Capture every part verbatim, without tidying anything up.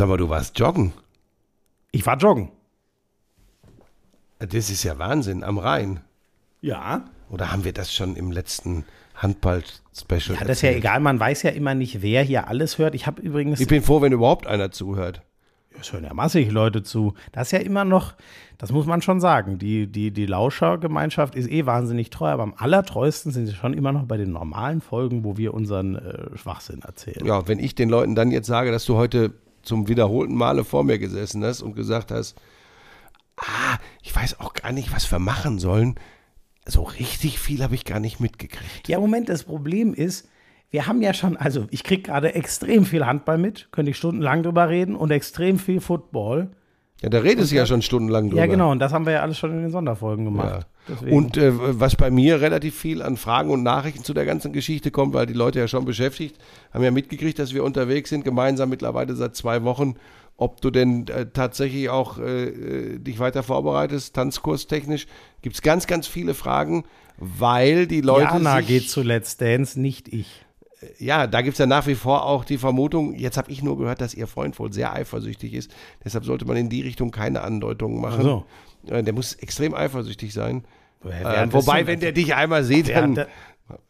Aber du warst joggen. Ich war joggen. Das ist ja Wahnsinn, am Rhein. Ja. Oder haben wir das schon im letzten Handball-Special? Ja, das ist ja egal, man weiß ja immer nicht, wer hier alles hört. Ich habe übrigens... Ich bin froh, wenn überhaupt einer zuhört. Es hören ja massig Leute zu. Das ist ja immer noch, das muss man schon sagen, die, die, die Lauschergemeinschaft ist eh wahnsinnig treu, aber am allertreuesten sind sie schon immer noch bei den normalen Folgen, wo wir unseren äh, Schwachsinn erzählen. Ja, wenn ich den Leuten dann jetzt sage, dass du heute zum wiederholten Male vor mir gesessen hast und gesagt hast, ah, ich weiß auch gar nicht, was wir machen sollen, so richtig viel habe ich gar nicht mitgekriegt. Ja, Moment, das Problem ist, wir haben ja schon, also ich kriege gerade extrem viel Handball mit, könnte ich stundenlang drüber reden und extrem viel Football. Ja, da redest du ja schon stundenlang drüber. Ja, genau, und das haben wir ja alles schon in den Sonderfolgen gemacht. Ja. Und äh, was bei mir relativ viel an Fragen und Nachrichten zu der ganzen Geschichte kommt, weil die Leute ja schon beschäftigt, haben ja mitgekriegt, dass wir unterwegs sind, gemeinsam mittlerweile seit zwei Wochen, ob du denn äh, tatsächlich auch äh, dich weiter vorbereitest, tanzkurstechnisch, gibt es ganz, ganz viele Fragen, weil die Leute Jana sich... geht zu Let's Dance, nicht ich. Ja, da gibt es ja nach wie vor auch die Vermutung, jetzt habe ich nur gehört, dass ihr Freund wohl sehr eifersüchtig ist, deshalb sollte man in die Richtung keine Andeutungen machen. So. Der muss extrem eifersüchtig sein. Wer, ähm, wobei, wenn der dich einmal sieht, dann hat,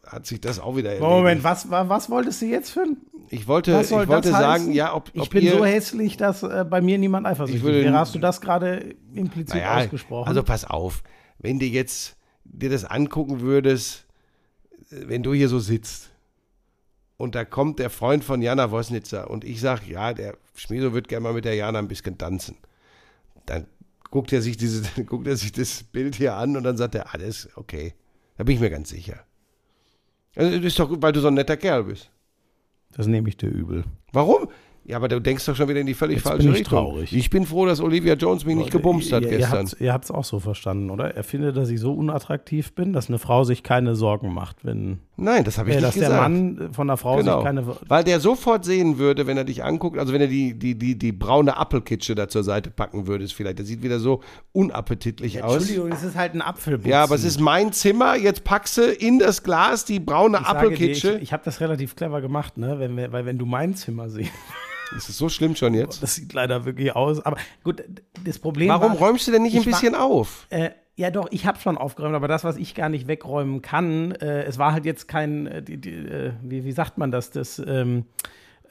hat sich das auch wieder erledigt. Moment, was, was wolltest du jetzt für ein... Ich wollte, ich wollte sagen, ja, ob, ob ich bin ihr, so hässlich, dass äh, bei mir niemand eifersüchtig würde, wäre. Hast du das gerade implizit naja, ausgesprochen? Also pass auf, wenn du jetzt dir das angucken würdest, wenn du hier so sitzt, und da kommt der Freund von Jana Wosnitzer und ich sage, ja, der Schmieso wird gerne mal mit der Jana ein bisschen tanzen. Dann guckt er sich diese, dann guckt er sich das Bild hier an und dann sagt er, alles okay. Da bin ich mir ganz sicher. Also, das ist doch gut, weil du so ein netter Kerl bist. Das nehme ich dir übel. Warum? Ja, aber du denkst doch schon wieder in die völlig Jetzt falsche bin ich Richtung. Traurig. Ich bin froh, dass Olivia Jones mich nicht gebumst hat ihr, ihr gestern. Habt's, ihr habt es auch so verstanden, oder? Er findet, dass ich so unattraktiv bin, dass eine Frau sich keine Sorgen macht, wenn. Nein, das habe ich äh, nicht dass gesagt. Dass der Mann von einer Frau genau. sich keine. Weil der sofort sehen würde, wenn er dich anguckt, also wenn er die, die, die, die braune Apfelkitsche da zur Seite packen würde, ist vielleicht. Der sieht wieder so unappetitlich ja, aus. Entschuldigung, es ist halt ein Apfelbutzen. Ja, aber es ist mein Zimmer. Jetzt packst du in das Glas die braune Apfelkitsche. Ich, ich habe das relativ clever gemacht, ne? Wenn wir, weil wenn du mein Zimmer siehst. Ist es so schlimm schon jetzt? Das sieht leider wirklich aus. Aber gut, das Problem Warum war, räumst du denn nicht ein bisschen war, auf? Äh, ja doch, ich habe schon aufgeräumt, aber das, was ich gar nicht wegräumen kann, äh, es war halt jetzt kein, äh, die, die, äh, wie, wie sagt man das, das, ähm,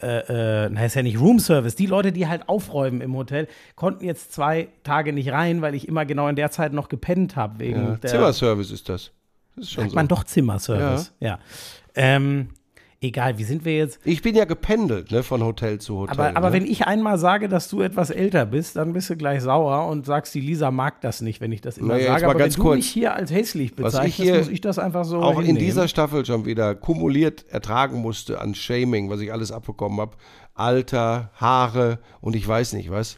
äh, äh, na, ist ja nicht Roomservice. Die Leute, die halt aufräumen im Hotel, konnten jetzt zwei Tage nicht rein, weil ich immer genau in der Zeit noch gepennt habe. Ja, Zimmerservice ist das. Das ist schon sagt so. Man doch Zimmerservice, ja. ja. Ähm, Egal, wie sind wir jetzt? Ich bin ja gependelt, ne, von Hotel zu Hotel. Aber, aber ne? wenn ich einmal sage, dass du etwas älter bist, dann bist du gleich sauer und sagst, die Lisa mag das nicht, wenn ich das immer naja, sage. Aber ganz wenn kurz, du mich hier als hässlich bezeichnest, muss ich das einfach so auch hinnehmen. In dieser Staffel schon wieder kumuliert ertragen musste an Shaming, was ich alles abbekommen habe. Alter, Haare und ich weiß nicht was.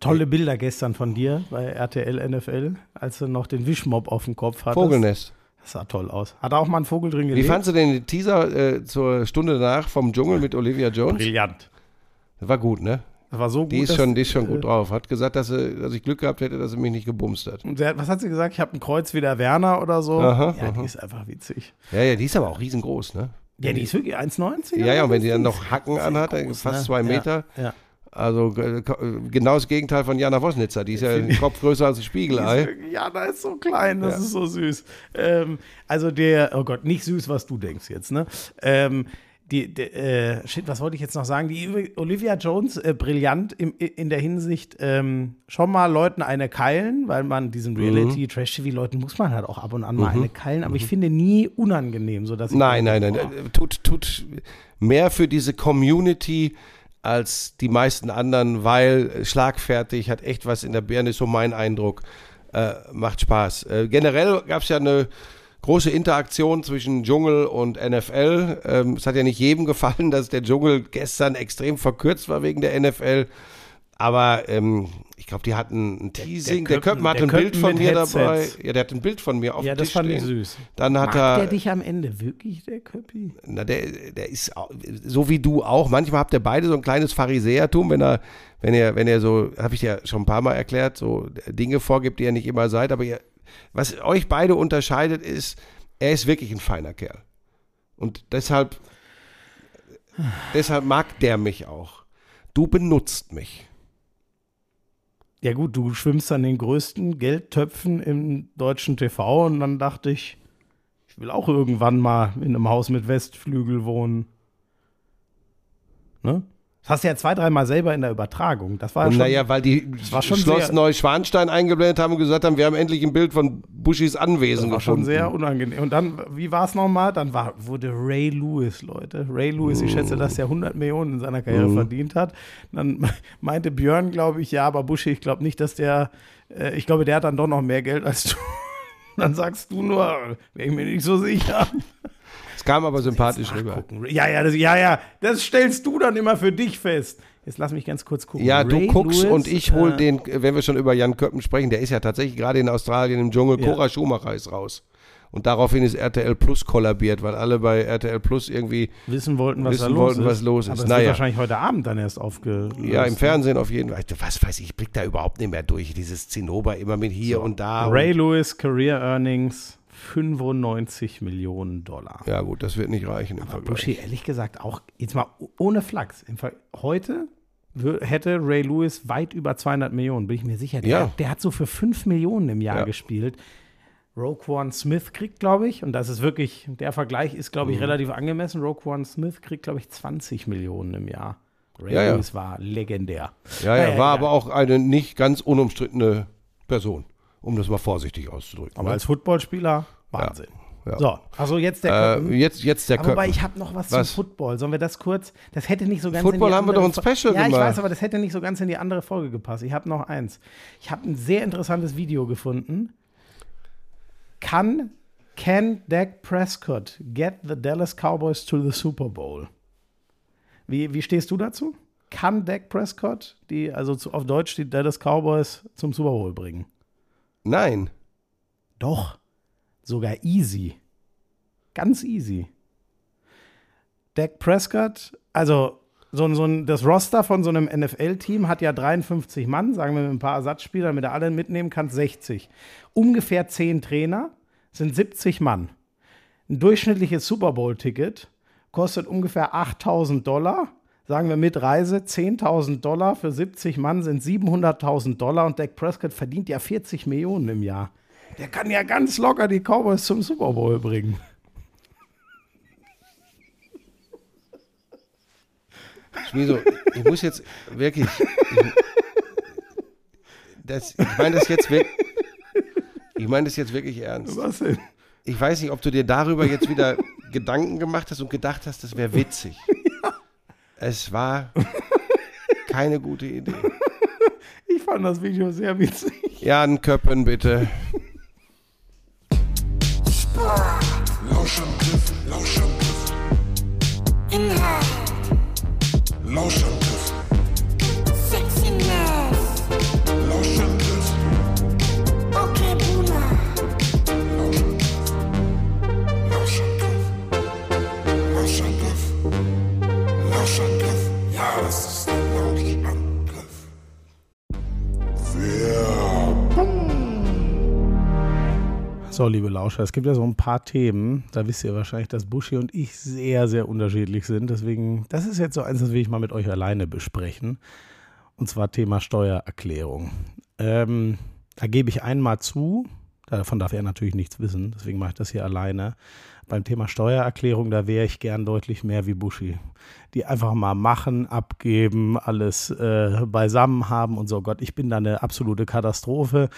Tolle Bilder gestern von dir bei R T L N F L, als du noch den Wischmob auf dem Kopf hattest. Vogelnest. Das sah toll aus. Hat da auch mal ein Vogel drin gelebt? Wie fandst du denn den Teaser äh, zur Stunde danach vom Dschungel mit Olivia Jones? Brillant. Das war gut, ne? Das war so gut. Die ist schon, die ist schon gut äh, drauf. Hat gesagt, dass, sie, dass ich Glück gehabt hätte, dass sie mich nicht gebumst hat. Und sie hat was hat sie gesagt? Ich habe ein Kreuz wie der Werner oder so. Aha, ja, aha. Die ist einfach witzig. Ja, ja, die ist aber auch riesengroß, ne? Ja, die ist wirklich eins neunzig. Ja, ja, und wenn die dann noch Hacken anhat, groß, fast ne? zwei Meter. Ja, ja. Also genau das Gegenteil von Jana Wosnitzer. Die ist ja den Kopf größer als ein Spiegelei. Jana ist so klein, das ja. ist so süß. Ähm, also der, oh Gott, nicht süß, was du denkst jetzt, ne? Ähm, die, die äh, shit, was wollte ich jetzt noch sagen? Die Olivia Jones, äh, brillant im, in der Hinsicht, ähm, schon mal Leuten eine keilen, weil man diesen Reality-Trash-T V-Leuten muss man halt auch ab und an mal mhm. eine keilen, aber mhm. ich finde nie unangenehm. Sodass nein, nein, nein, nein. Oh. Tut, tut mehr für diese Community als die meisten anderen, weil schlagfertig, hat echt was in der Birne, ist so mein Eindruck, äh, macht Spaß. Äh, generell gab es ja eine große Interaktion zwischen Dschungel und N F L. Ähm, es hat ja nicht jedem gefallen, dass der Dschungel gestern extrem verkürzt war wegen der N F L. Aber ähm, ich glaube, die hatten ein Teasing. Der, der Köppen hatte ein Köppen Bild von mir Headsets. dabei. Ja, der hat ein Bild von mir auf ja, dem Tisch stehen. Ja, das fand ich süß. Dann hat Mag er, der dich am Ende wirklich, der Köppi? Na, der, der ist so wie du auch. Manchmal habt ihr beide so ein kleines Pharisäertum, wenn er, wenn er, wenn er so, habe ich dir schon ein paar Mal erklärt, so Dinge vorgibt, die ihr nicht immer seid. Aber ihr, was euch beide unterscheidet, ist, er ist wirklich ein feiner Kerl. Und deshalb, deshalb mag der mich auch. Du benutzt mich. Ja gut, du schwimmst an den größten Geldtöpfen im deutschen T V und dann dachte ich, ich will auch irgendwann mal in einem Haus mit Westflügel wohnen. Ne? Das hast du ja zwei, dreimal selber in der Übertragung. Das war ja schon, naja, weil die war schon Schloss Neuschwanstein eingeblendet haben und gesagt haben, wir haben endlich ein Bild von Buschis Anwesen gefunden. Das war gefunden. Schon sehr unangenehm. Und dann, wie war es nochmal? Dann war, wurde Ray Lewis, Leute. Ray Lewis, mm. ich schätze, dass er hundert Millionen in seiner Karriere mm. verdient hat. Dann meinte Björn, glaube ich, ja, aber Buschi, ich glaube nicht, dass der, äh, ich glaube, der hat dann doch noch mehr Geld als du. Dann sagst du nur, wäre ich mir nicht so sicher. Es kam aber sympathisch rüber. Ja, ja, das, ja, ja, das stellst du dann immer für dich fest. Jetzt lass mich ganz kurz gucken. Ja, Ray du guckst Lewis, und ich hol äh, den, wenn wir schon über Jan Köppen sprechen, der ist ja tatsächlich gerade in Australien im Dschungel, ja. Cora Schumacher ist raus. Und daraufhin ist R T L Plus kollabiert, weil alle bei R T L Plus irgendwie wissen wollten, was, wissen da wollten, los, ist. was los ist. Aber das naja. wird wahrscheinlich heute Abend dann erst aufgelöst. Ja, im Fernsehen auf jeden Fall. Was weiß ich, ich blick da überhaupt nicht mehr durch. Dieses Zinnober immer mit hier so. und da. Ray und Lewis, Career Earnings. fünfundneunzig Millionen Dollar. Ja gut, das wird nicht reichen im Aber Vergleich. Buschi, ehrlich gesagt, auch jetzt mal ohne Flachs. Im Ver- heute w- hätte Ray Lewis weit über zweihundert Millionen, bin ich mir sicher. Der, ja. der hat so für fünf Millionen im Jahr ja. gespielt. Roquan Smith kriegt, glaube ich, und das ist wirklich, der Vergleich ist, glaube ich, mhm. relativ angemessen. Roquan Smith kriegt, glaube ich, zwanzig Millionen im Jahr. Ray ja, Lewis ja. war legendär. Ja, ja, äh, war ja. aber auch eine nicht ganz unumstrittene Person. Um das mal vorsichtig auszudrücken. Aber ne? als Footballspieler, Wahnsinn. Ja, ja. So, also jetzt der Köppen. Äh, jetzt, jetzt der Köppen. Aber ich habe noch was, was zum Football. Sollen wir das kurz, das hätte nicht so ganz Football in die haben wir doch ein Special gemacht. Ja, ich weiß, aber das hätte nicht so ganz in die andere Folge gepasst. Ich habe noch eins. Ich habe ein sehr interessantes Video gefunden. Can, can Dak Prescott get the Dallas Cowboys to the Super Bowl? Wie, wie stehst du dazu? Kann Dak Prescott, die also zu, auf Deutsch die Dallas Cowboys zum Super Bowl bringen? Nein. Doch. Sogar easy. Ganz easy. Dak Prescott, also so, so ein, das Roster von so einem N F L-Team hat ja dreiundfünfzig Mann, sagen wir mit ein paar Ersatzspielern, damit du alle mitnehmen kannst, sechzig. Ungefähr zehn Trainer sind siebzig Mann. Ein durchschnittliches Super Bowl-Ticket kostet ungefähr achttausend Dollar. Sagen wir mit Reise, zehntausend Dollar für siebzig Mann sind siebenhunderttausend Dollar und Dak Prescott verdient ja vierzig Millionen im Jahr. Der kann ja ganz locker die Cowboys zum Super Bowl bringen. Schmieso, ich muss jetzt wirklich, ich, das, ich meine das jetzt wirklich, ich meine das jetzt wirklich ernst. Was denn? Ich weiß nicht, ob du dir darüber jetzt wieder Gedanken gemacht hast und gedacht hast, das wäre witzig. Es war keine gute Idee. Ich fand das Video sehr witzig. Jan Köppen, bitte. Lauschangriff, Lauschangriff. Inhalt. Lauschangriff. Sexiness. Lauschangriff. Okay, Buna. Lauschangriff. Lauschangriff. Lauschangriff. Lauschangriff, ja, das ist ein Lauschangriff. Werbung. So, liebe Lauscher, es gibt ja so ein paar Themen, da wisst ihr wahrscheinlich, dass Buschi und ich sehr, sehr unterschiedlich sind. Deswegen, das ist jetzt so eins, das will ich mal mit euch alleine besprechen. Und zwar Thema Steuererklärung. Ähm, da gebe ich einmal zu, davon darf er natürlich nichts wissen, deswegen mache ich das hier alleine. Beim Thema Steuererklärung, da wäre ich gern deutlich mehr wie Buschi. Die einfach mal machen, abgeben, alles äh, beisammen haben und so. Gott, ich bin da eine absolute Katastrophe.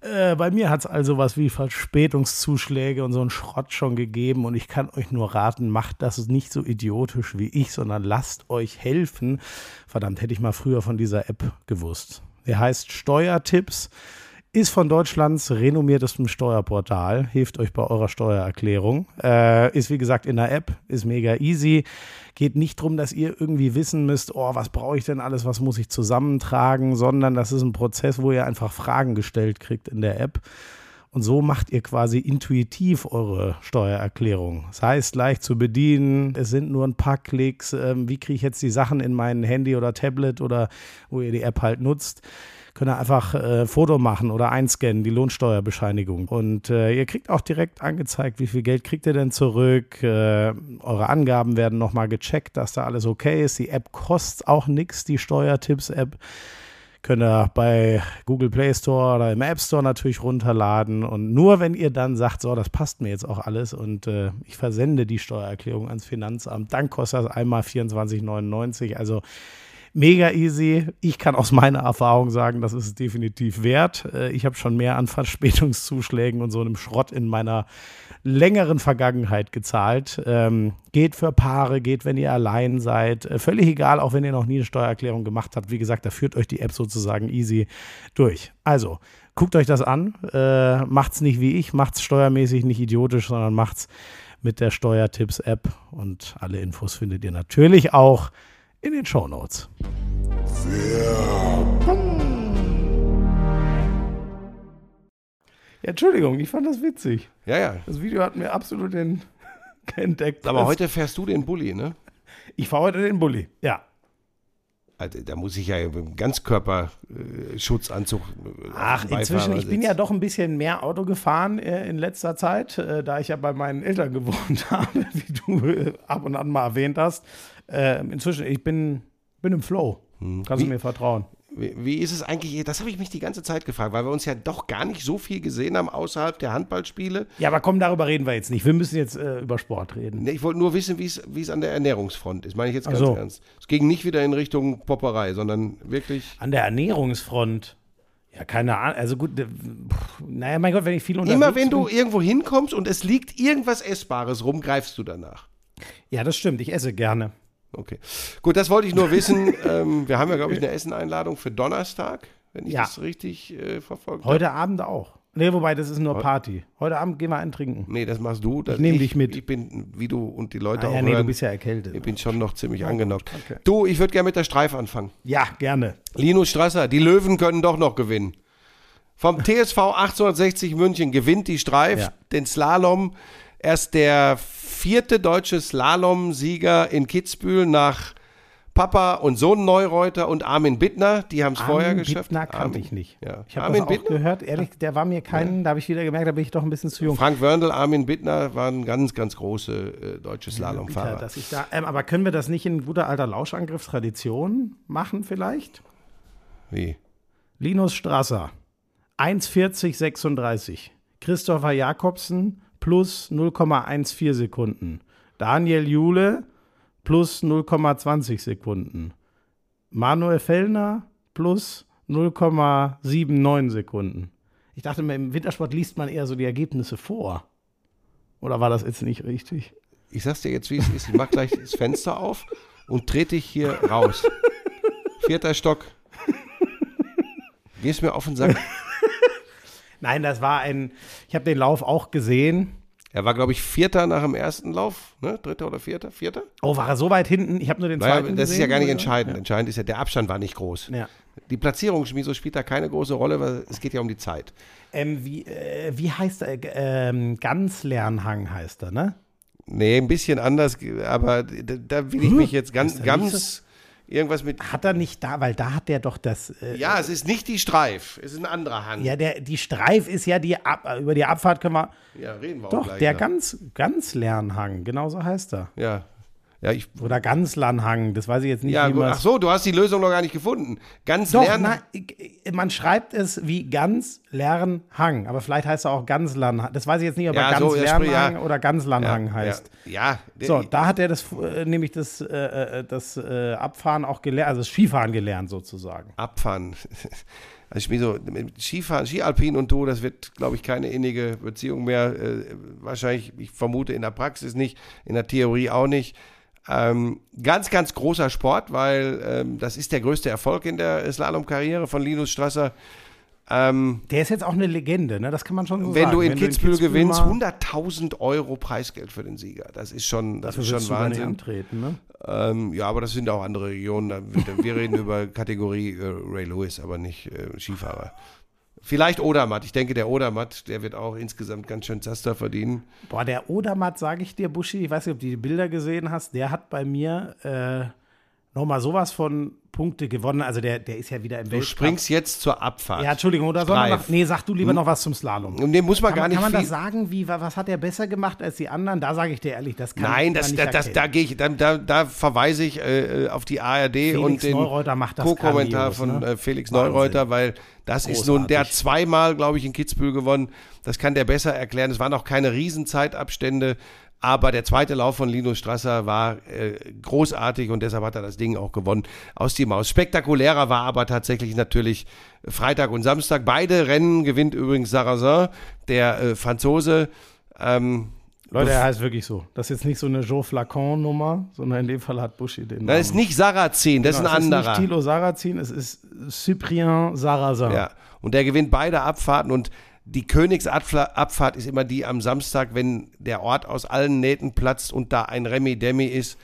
Äh, bei mir hat es also was wie Verspätungszuschläge und so einen Schrott schon gegeben. Und ich kann euch nur raten, macht das nicht so idiotisch wie ich, sondern lasst euch helfen. Verdammt, hätte ich mal früher von dieser App gewusst. Der heißt Steuertipps. Ist von Deutschlands renommiertestem Steuerportal, hilft euch bei eurer Steuererklärung, äh, ist wie gesagt in der App, ist mega easy, geht nicht darum, dass ihr irgendwie wissen müsst, oh, was brauche ich denn alles, was muss ich zusammentragen, sondern das ist ein Prozess, wo ihr einfach Fragen gestellt kriegt in der App. Und so macht ihr quasi intuitiv eure Steuererklärung. Das heißt, leicht zu bedienen, es sind nur ein paar Klicks. Ähm, wie kriege ich jetzt die Sachen in mein Handy oder Tablet oder wo ihr die App halt nutzt? Könnt ihr einfach äh, Foto machen oder einscannen, die Lohnsteuerbescheinigung. Und äh, ihr kriegt auch direkt angezeigt, wie viel Geld kriegt ihr denn zurück. Äh, eure Angaben werden nochmal gecheckt, dass da alles okay ist. Die App kostet auch nichts, die Steuertipps-App. Könnt ihr bei Google Play Store oder im App Store natürlich runterladen. Und nur wenn ihr dann sagt, so, das passt mir jetzt auch alles und äh, ich versende die Steuererklärung ans Finanzamt, dann kostet das einmal vierundzwanzig neunundneunzig. Also mega easy. Ich kann aus meiner Erfahrung sagen, das ist es definitiv wert. Ich habe schon mehr an Verspätungszuschlägen und so einem Schrott in meiner längeren Vergangenheit gezahlt. Ähm, geht für Paare, geht, wenn ihr allein seid. Völlig egal, auch wenn ihr noch nie eine Steuererklärung gemacht habt. Wie gesagt, da führt euch die App sozusagen easy durch. Also, guckt euch das an. Äh, macht's nicht wie ich, macht's steuermäßig nicht idiotisch, sondern macht's mit der Steuertipps-App. Und alle Infos findet ihr natürlich auch in den Shownotes. Ja, Entschuldigung, ich fand das witzig. Ja, ja. Das Video hat mir absolut den entdeckt. Aber heute fährst du den Bulli, ne? Ich fahre heute den Bulli, ja. Also, da muss ich ja im Ganzkörperschutzanzug. Ach, inzwischen, ich bin ja doch ein bisschen mehr Auto gefahren äh, in letzter Zeit, äh, da ich ja bei meinen Eltern gewohnt habe, wie du äh, ab und an mal erwähnt hast. Äh, inzwischen, ich bin, bin im Flow. Hm. Kannst du mir vertrauen. Wie, wie ist es eigentlich, das habe ich mich die ganze Zeit gefragt, weil wir uns ja doch gar nicht so viel gesehen haben außerhalb der Handballspiele. Ja, aber komm, darüber reden wir jetzt nicht. Wir müssen jetzt äh, über Sport reden. Nee, ich wollte nur wissen, wie es an der Ernährungsfront ist. Meine ich jetzt ganz so ernst. Es ging nicht wieder in Richtung Popperei, sondern wirklich an der Ernährungsfront. Ja, keine Ahnung, also gut, pff, naja, mein Gott, wenn ich viel unterwegs bin. Immer wenn du irgendwo hinkommst und es liegt irgendwas Essbares rum, greifst du danach. Ja, das stimmt, ich esse gerne. Okay, gut, das wollte ich nur wissen. ähm, wir haben ja, glaube ich, eine Essen-Einladung für Donnerstag, wenn ich ja. das richtig äh, verfolge. Heute Abend auch. Nee, wobei, das ist nur Party. Heute Abend gehen wir einen trinken. Nee, das machst du. Das ich nehme dich mit. Ich bin, wie du und die Leute ah, auch ja, nee, hören, du bist ja erkältet. Ich bin schon noch ziemlich ja, angenockt. Okay. Du, ich würde gerne mit der Streif anfangen. Ja, gerne. Linus Strasser, die Löwen können doch noch gewinnen. Vom T S V achtzehnhundertsechzig München gewinnt die Streif ja. den Slalom. Erst der vierte deutsche Slalom-Sieger in Kitzbühel nach Papa und Sohn Neureuther und Armin Bittner. Die haben es vorher geschafft. Bittner kannte Armin, ich nicht. Ja. Ich habe das auch Bittner? gehört. Ehrlich, der war mir kein, ja. da habe ich wieder gemerkt, da bin ich doch ein bisschen zu jung. Frank Wörndl, Armin Bittner waren ganz, ganz große äh, deutsche Slalomfahrer. Bitter, dass ich da, ähm, aber können wir das nicht in guter alter Lauschangriffstradition machen vielleicht? Wie? Linus Strasser, eins vierzig sechsunddreißig. Christopher Jakobsen, plus null Komma vierzehn Sekunden. Daniel Jule plus null Komma zwanzig Sekunden. Manuel Fellner plus null Komma neunundsiebzig Sekunden. Ich dachte mir, im Wintersport liest man eher so die Ergebnisse vor. Oder war das jetzt nicht richtig? Ich sag's dir jetzt, wie es ist. Ich mach gleich das Fenster auf und trete dich hier raus. Vierter Stock. Gehst mir auf den Sack. Nein, das war ein, ich habe den Lauf auch gesehen. Er war, glaube ich, Vierter nach dem ersten Lauf, ne? Dritter oder Vierter? Vierter? Oh, war er so weit hinten? Ich habe nur den naja, zweiten das gesehen. Das ist ja gar nicht entscheidend. Ja. Entscheidend ist ja, der Abstand war nicht groß. Ja. Die Platzierung, Schmiso, spielt da keine große Rolle, weil es geht ja um die Zeit. Ähm, wie, äh, wie heißt er? Ähm, Ganslernhang heißt er, ne? Nee, ein bisschen anders, aber da, da will ich mich jetzt ganz, ganz... Irgendwas mit. Hat er nicht da, weil da hat der doch das. Äh, ja, es ist nicht die Streif, es ist ein anderer Hang. Ja, der, die Streif ist ja die, Ab, über die Abfahrt können wir. Ja, reden wir doch, auch gleich. Doch, der ganz, Ganslernhang, genau so heißt er. Ja. ja ich, Oder Ganslernhang, das weiß ich jetzt nicht. Ja, wie ach so, du hast die Lösung noch gar nicht gefunden. Ganslernhang. Man schreibt es wie Ganslernhang, aber vielleicht heißt er auch Ganslernhang. Das weiß ich jetzt nicht, ob ja, er Ganslernhang so, ja, oder Ganslernhang ja, heißt. Ja, ja der, so, da hat er das, äh, nämlich das, äh, das äh, Abfahren auch gelernt, also das Skifahren gelernt sozusagen. Abfahren. Also ich bin so, Skifahren, Skialpin und du, das wird, glaube ich, keine innige Beziehung mehr. Äh, wahrscheinlich, ich vermute, in der Praxis nicht, in der Theorie auch nicht. Ähm, ganz, ganz großer Sport, weil ähm, das ist der größte Erfolg in der Slalom-Karriere von Linus Strasser. Ähm, der ist jetzt auch eine Legende, ne? Das kann man schon so wenn sagen. Du wenn du in Kitzbühel gewinnst, hunderttausend Euro Preisgeld für den Sieger. Das ist schon, das ist schon Wahnsinn. Antreten, ne? ähm, ja, aber das sind auch andere Regionen. Wir reden über Kategorie äh, Ray Lewis, aber nicht äh, Skifahrer. Vielleicht Odermatt. Ich denke, der Odermatt, der wird auch insgesamt ganz schön Zaster verdienen. Boah, der Odermatt, sage ich dir, Buschi, ich weiß nicht, ob du die Bilder gesehen hast, der hat bei mir äh, nochmal sowas von Punkte gewonnen. Also der, der ist ja wieder im Weltcup. Du springst jetzt zur Abfahrt. Ja, Entschuldigung. Oder soll noch, nee, sag du lieber hm. noch was zum Slalom. Nee, muss man kann, gar nicht. Kann man viel das sagen? Wie, was hat er besser gemacht als die anderen? Da sage ich dir ehrlich, das kann Nein, das, nicht. Nein, das, da, da, da, da verweise ich äh, auf die A R D Felix und den Co-Kommentar von ne? Felix Neureuther, weil das großartig ist nun, der hat zweimal, glaube ich, in Kitzbühel gewonnen. Das kann der besser erklären. Es waren auch keine Riesenzeitabstände. Aber der zweite Lauf von Linus Strasser war äh, großartig und deshalb hat er das Ding auch gewonnen aus die Maus. Spektakulärer war aber tatsächlich natürlich Freitag und Samstag. Beide Rennen gewinnt übrigens Sarrazin, der äh, Franzose. Ähm, Leute, er heißt wirklich so. Das ist jetzt nicht so eine Joe Flacon-Nummer, sondern in dem Fall hat Buschi den Namen. Das ist nicht Sarrazin, das genau, ist ein anderer. Das ist nicht Thilo Sarrazin, es ist Cyprien Sarrazin. Ja, und der gewinnt beide Abfahrten und die Königsabfahrt ist immer die am Samstag, wenn der Ort aus allen Nähten platzt und da ein Remi-Demi ist.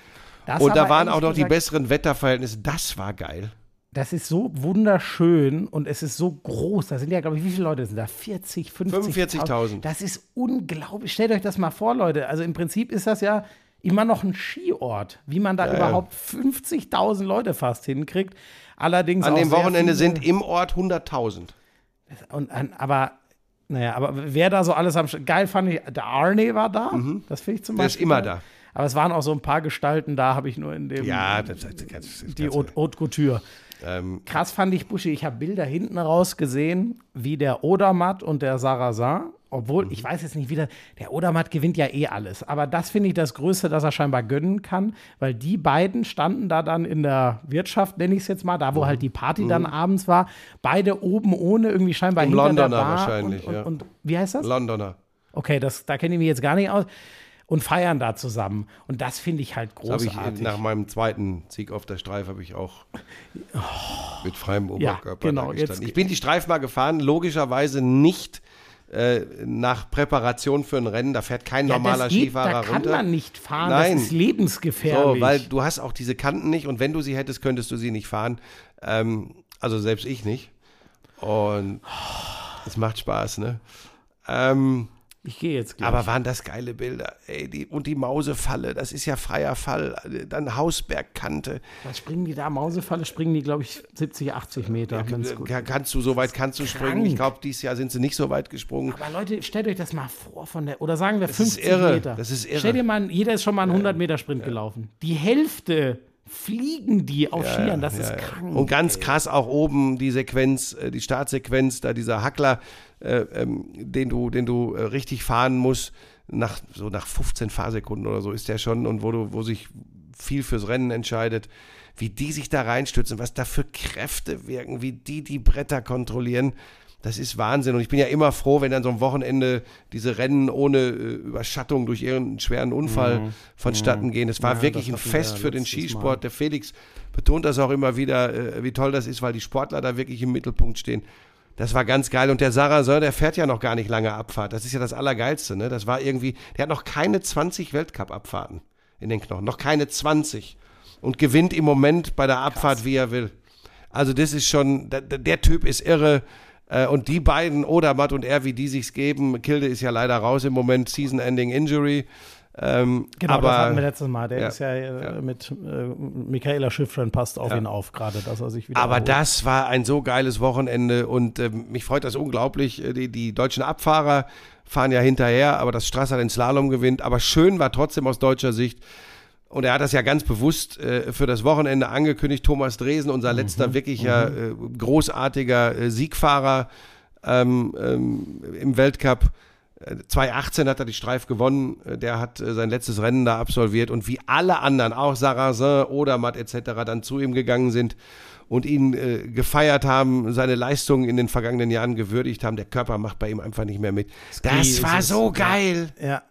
Das und da waren auch noch die besseren Wetterverhältnisse. Das war geil. Das ist so wunderschön und es ist so groß. Da sind ja, glaube ich, wie viele Leute sind da? vierzig, fünfzig, fünfundvierzigtausend. Das ist unglaublich. Stellt euch das mal vor, Leute. Also im Prinzip ist das ja immer noch ein Skiort, wie man da ja, überhaupt fünfzigtausend Leute fast hinkriegt. Allerdings an dem Wochenende sind im Ort hunderttausend. Und, aber Naja, aber wer da so alles am St- geil fand ich, der Arne war da, mhm. das finde ich zum Beispiel. Der ist immer da. Aber es waren auch so ein paar Gestalten da, habe ich nur in dem, ja, das, das, das, das, die Haute Haute Couture. Ähm, Krass fand ich, Buschi, ich habe Bilder hinten raus gesehen, wie der Odermatt und der Sarrazin, obwohl, mhm. ich weiß jetzt nicht wieder, der Odermatt gewinnt ja eh alles, aber das finde ich das Größte, das er scheinbar gönnen kann, weil die beiden standen da dann in der Wirtschaft, nenne ich es jetzt mal, da wo mhm. halt die Party mhm. dann abends war, beide oben ohne, irgendwie scheinbar Im hinter Londoner der Bar wahrscheinlich, und, und, ja. und, und wie heißt das? Londoner. Okay, das, da kenne ich mich jetzt gar nicht aus. Und feiern da zusammen. Und das finde ich halt großartig. Ich, nach meinem zweiten Sieg auf der Streif habe ich auch oh, mit freiem Oberkörper ja, genau, gestanden. Jetzt, ich bin die Streif mal gefahren, logischerweise nicht äh, nach Präparation für ein Rennen. Da fährt kein ja, normaler geht, Skifahrer runter. Da kann runter. man nicht fahren, Nein. das ist lebensgefährlich. So, weil du hast auch diese Kanten nicht und wenn du sie hättest, könntest du sie nicht fahren. Ähm, also selbst ich nicht. Und es oh. macht Spaß, ne? Ähm... Ich gehe jetzt gleich. Aber waren das geile Bilder. Ey, die, und die Mausefalle, das ist ja freier Fall. Dann Hausbergkante. Was springen die da? Mausefalle springen die, glaube ich, siebzig, achtzig Meter. Ja, gut. Kannst du, so weit kannst du krank. springen. Ich glaube, dieses Jahr sind sie nicht so weit gesprungen. Aber Leute, stellt euch das mal vor von der, oder sagen wir das fünfzig ist irre. Meter. Das ist irre. Stellt dir mal, jeder ist schon mal einen hundert-Meter-Sprint ja. gelaufen. Die Hälfte fliegen die auf ja, Skiern, das ja, ist ja. krank. Und ganz ey. krass auch oben die Sequenz, die Startsequenz, da dieser Hackler, Äh, ähm, den du, den du äh, richtig fahren musst, nach, so nach fünfzehn Fahrsekunden oder so ist der schon und wo du, wo sich viel fürs Rennen entscheidet, wie die sich da reinstürzen, was da für Kräfte wirken, wie die die Bretter kontrollieren, das ist Wahnsinn und ich bin ja immer froh, wenn dann so ein Wochenende diese Rennen ohne äh, Überschattung durch irgendeinen schweren Unfall mhm. vonstatten mhm. gehen. Das war ja, wirklich das ein Fest für den Skisport. Mal. Der Felix betont das auch immer wieder, äh, wie toll das ist, weil die Sportler da wirklich im Mittelpunkt stehen. Das war ganz geil. Und der Sarrazin, der fährt ja noch gar nicht lange Abfahrt. Das ist ja das Allergeilste, ne? Das war irgendwie, der hat noch keine zwanzig Weltcup-Abfahrten in den Knochen. Noch keine zwanzig. Und gewinnt im Moment bei der Abfahrt, Krass. wie er will. Also das ist schon, der, der Typ ist irre. Und die beiden, Odermatt und er, wie die sich's geben. Kilde ist ja leider raus im Moment. Season-Ending-Injury. Ähm, genau, aber, das hatten wir letztes Mal. Der ja, ist ja, äh, ja. mit äh, Michaela Schiffrin passt auf ja. ihn auf gerade, dass er sich wieder Aber erholt. Das war ein so geiles Wochenende und äh, mich freut das unglaublich. Die, die deutschen Abfahrer fahren ja hinterher, aber dass Strasser den Slalom gewinnt. Aber schön war trotzdem aus deutscher Sicht. Und er hat das ja ganz bewusst äh, für das Wochenende angekündigt. Thomas Dresen, unser letzter mhm, wirklicher mhm. Äh, großartiger äh, Siegfahrer ähm, ähm, im Weltcup. zwanzig achtzehn hat er die Streif gewonnen, der hat sein letztes Rennen da absolviert und wie alle anderen, auch Sarrazin, Odermatt et cetera, dann zu ihm gegangen sind und ihn äh, gefeiert haben, seine Leistungen in den vergangenen Jahren gewürdigt haben. Der Körper macht bei ihm einfach nicht mehr mit. Das war so geil! Ja.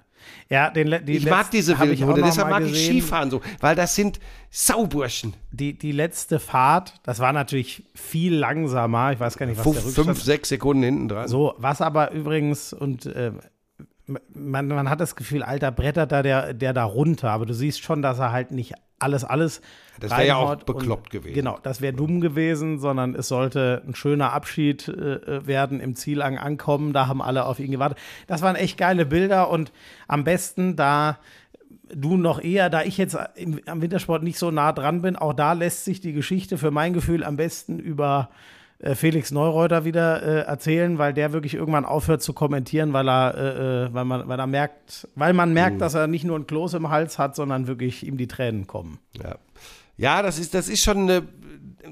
Ja, den, die ich mag diese wilden Hunde, deshalb mag gesehen. ich Skifahren so, weil das sind Sauburschen. Die, die letzte Fahrt, das war natürlich viel langsamer, ich weiß gar nicht, was Fünf, der Rückstand... Fünf, sechs Sekunden hinten dran. So, was aber übrigens, und äh, man, man hat das Gefühl, alter Bretter da, der, der da runter, aber du siehst schon, dass er halt nicht alles, alles. Das wäre ja auch bekloppt und, gewesen. Genau, das wäre dumm gewesen, sondern es sollte ein schöner Abschied äh, werden, im Ziel an, ankommen. Da haben alle auf ihn gewartet. Das waren echt geile Bilder und am besten da du noch eher, da ich jetzt im, am Wintersport nicht so nah dran bin, auch da lässt sich die Geschichte für mein Gefühl am besten über äh, Felix Neureuther wieder äh, erzählen, weil der wirklich irgendwann aufhört zu kommentieren, weil er, äh, weil man, weil er merkt, weil man merkt, mhm. dass er nicht nur ein Kloß im Hals hat, sondern wirklich ihm die Tränen kommen. Ja, ja das ist, das ist schon eine,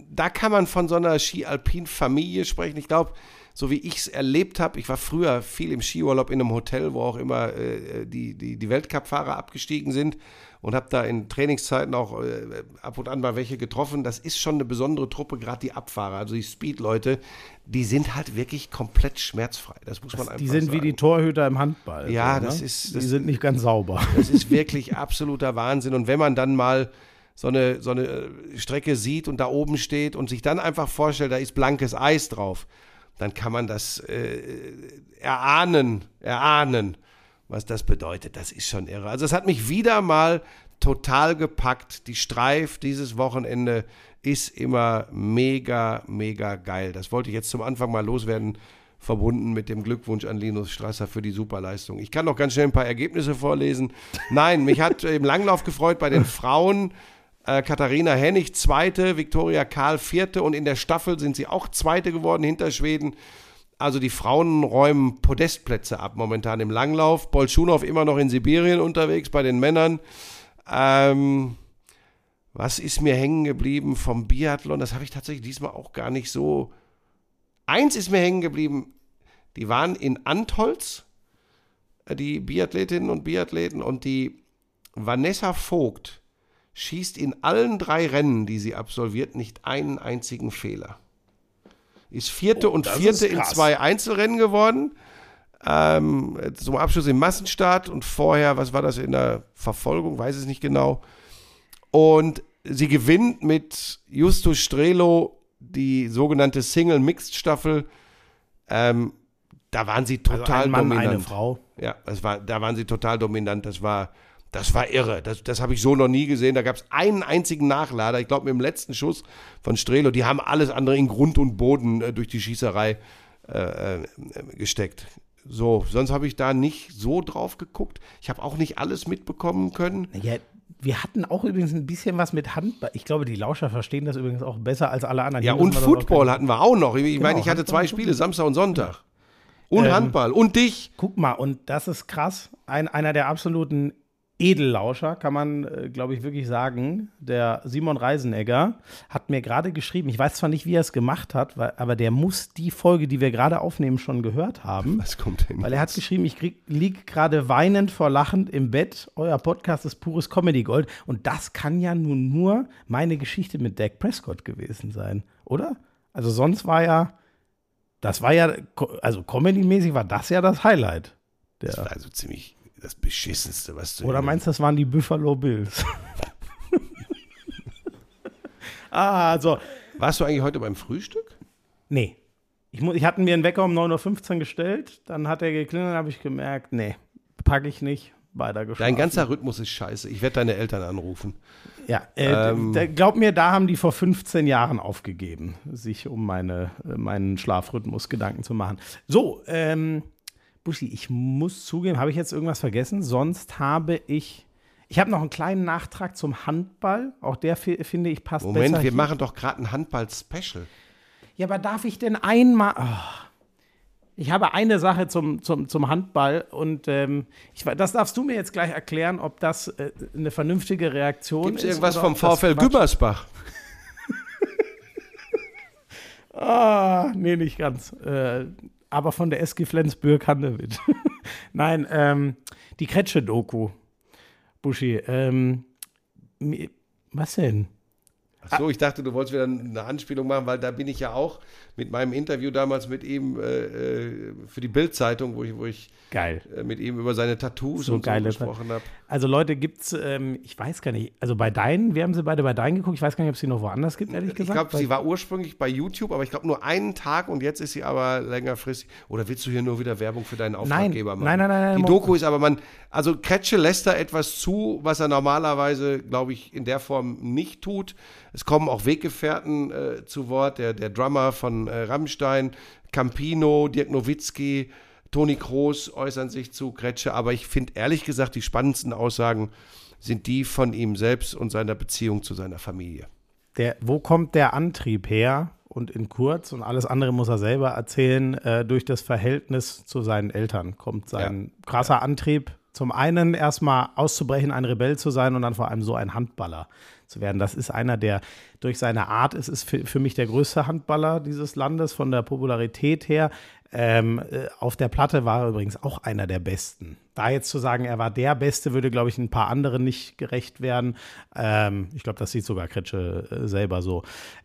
da kann man von so einer Ski-Alpin-Familie sprechen. Ich glaube, so wie ich es erlebt habe, ich war früher viel im Skiurlaub in einem Hotel, wo auch immer äh, die, die, die Weltcup-Fahrer abgestiegen sind und habe da in Trainingszeiten auch äh, ab und an mal welche getroffen. Das ist schon eine besondere Truppe, gerade die Abfahrer, also die Speed-Leute, die sind halt wirklich komplett schmerzfrei. Das muss man das, einfach sagen. Die sind sagen. Wie die Torhüter im Handball. Ja, so, das ne? ist... Das, die sind nicht ganz sauber. Das ist wirklich absoluter Wahnsinn. Und wenn man dann mal so eine, so eine Strecke sieht und da oben steht und sich dann einfach vorstellt, da ist blankes Eis drauf, dann kann man das äh, erahnen, erahnen, was das bedeutet. Das ist schon irre. Also es hat mich wieder mal total gepackt. Die Streif dieses Wochenende ist immer mega, mega geil. Das wollte ich jetzt zum Anfang mal loswerden, verbunden mit dem Glückwunsch an Linus Strasser für die Superleistung. Ich kann noch ganz schnell ein paar Ergebnisse vorlesen. Nein, mich hat im Langlauf gefreut bei den Frauen. Äh, Katharina Hennig Zweite, Viktoria Kahl Vierte und in der Staffel sind sie auch Zweite geworden hinter Schweden. Also die Frauen räumen Podestplätze ab momentan im Langlauf. Bolschunow immer noch in Sibirien unterwegs bei den Männern. Ähm, was ist mir hängen geblieben vom Biathlon? Das habe ich tatsächlich diesmal auch gar nicht so. Eins ist mir hängen geblieben, die waren in Antholz, die Biathletinnen und Biathleten, und die Vanessa Vogt schießt in allen drei Rennen, die sie absolviert, nicht einen einzigen Fehler. Ist Vierte oh, und Vierte in zwei Einzelrennen geworden. Ähm, zum Abschluss im Massenstart und vorher, was war das in der Verfolgung? Weiß es nicht genau. Und sie gewinnt mit Justus Strelo die sogenannte Single-Mixed-Staffel. Ähm, da waren sie total also ein Mann, dominant. Eine Frau. Ja, das war, da waren sie total dominant. Das war Das war irre, das, das habe ich so noch nie gesehen. Da gab es einen einzigen Nachlader, ich glaube mit dem letzten Schuss von Strelo. Die haben alles andere in Grund und Boden äh, durch die Schießerei äh, äh, gesteckt. So, sonst habe ich da nicht so drauf geguckt. Ich habe auch nicht alles mitbekommen können. Ja, wir hatten auch übrigens ein bisschen was mit Handball. Ich glaube, die Lauscher verstehen das übrigens auch besser als alle anderen. Ja, und Football hatten wir auch noch. Ich genau, meine, ich hatte zwei Spiele, Samstag und Sonntag. Und ähm, Handball und dich. Guck mal, und das ist krass. Ein, einer der absoluten Edellauscher, kann man, glaube ich, wirklich sagen. Der Simon Reisenegger hat mir gerade geschrieben, ich weiß zwar nicht, wie er es gemacht hat, weil, aber der muss die Folge, die wir gerade aufnehmen, schon gehört haben. Was kommt denn? Weil er hat geschrieben, ich liege gerade weinend vor Lachend im Bett. Euer Podcast ist pures Comedy-Gold. Und das kann ja nun nur meine Geschichte mit Dak Prescott gewesen sein, oder? Also sonst war ja, das war ja, also Comedy-mäßig war das ja das Highlight. Der das war also ziemlich... Das Beschissenste, was du... Oder meinst du, das waren die Buffalo Bills? ah, so. Warst du eigentlich heute beim Frühstück? Nee. Ich, ich hatte mir einen Wecker um neun Uhr fünfzehn gestellt, dann hat er geklingelt, habe ich gemerkt, nee, packe ich nicht, weitergeschlafen. Dein ganzer Rhythmus ist scheiße. Ich werde deine Eltern anrufen. Ja, äh, ähm, glaub mir, da haben die vor fünfzehn Jahren aufgegeben, sich um meine, meinen Schlafrhythmus Gedanken zu machen. So, ähm... Buschi, ich muss zugeben, habe ich jetzt irgendwas vergessen? Sonst habe ich, ich habe noch einen kleinen Nachtrag zum Handball. Auch der, finde ich, passt Moment, besser. Moment, wir hier. Machen doch gerade ein Handball-Special. Ja, aber darf ich denn einmal, oh. Ich habe eine Sache zum, zum, zum Handball und ähm, ich, das darfst du mir jetzt gleich erklären, ob das äh, eine vernünftige Reaktion Gibt's ist. Gibt es irgendwas vom VfL Gübersbach? ah, nee, nicht ganz. Äh, Aber von der S G Flensburg-Handewitt. Nein, ähm, die Kretsche-Doku. Buschi, ähm, was denn? Ach so, ich dachte, du wolltest wieder eine Anspielung machen, weil da bin ich ja auch mit meinem Interview damals mit ihm äh, für die Bild-Zeitung, wo ich, wo ich Geil. mit ihm über seine Tattoos so und so gesprochen habe. Also Leute, gibt's, ähm, ich weiß gar nicht, also bei deinen, wir haben sie beide bei deinen geguckt, ich weiß gar nicht, ob es sie noch woanders gibt, ehrlich gesagt. Ich glaube, sie war ursprünglich bei YouTube, aber ich glaube nur einen Tag und jetzt ist sie aber längerfristig. Oder willst du hier nur wieder Werbung für deinen Auftraggeber machen? Nein, nein, nein. nein die nein, Doku ist aber, man, also Kretsche lässt da etwas zu, was er normalerweise, glaube ich, in der Form nicht tut. Es kommen auch Weggefährten äh, zu Wort, der, der Drummer von äh, Rammstein, Campino, Dirk Nowitzki, Toni Kroos äußern sich zu Kretsche. Aber ich finde ehrlich gesagt, die spannendsten Aussagen sind die von ihm selbst und seiner Beziehung zu seiner Familie. Der, wo kommt der Antrieb her? Und in kurz, und alles andere muss er selber erzählen, äh, durch das Verhältnis zu seinen Eltern kommt sein ja. krasser ja. Antrieb. Zum einen erstmal auszubrechen, ein Rebell zu sein und dann vor allem so ein Handballer zu werden. Das ist einer, der durch seine Art, es ist für, für mich der größte Handballer dieses Landes, von der Popularität her. Ähm, auf der Platte war er übrigens auch einer der Besten. Da jetzt zu sagen, er war der Beste, würde, glaube ich, ein paar anderen nicht gerecht werden. Ähm, ich glaube, das sieht sogar Kretsche äh, selber so.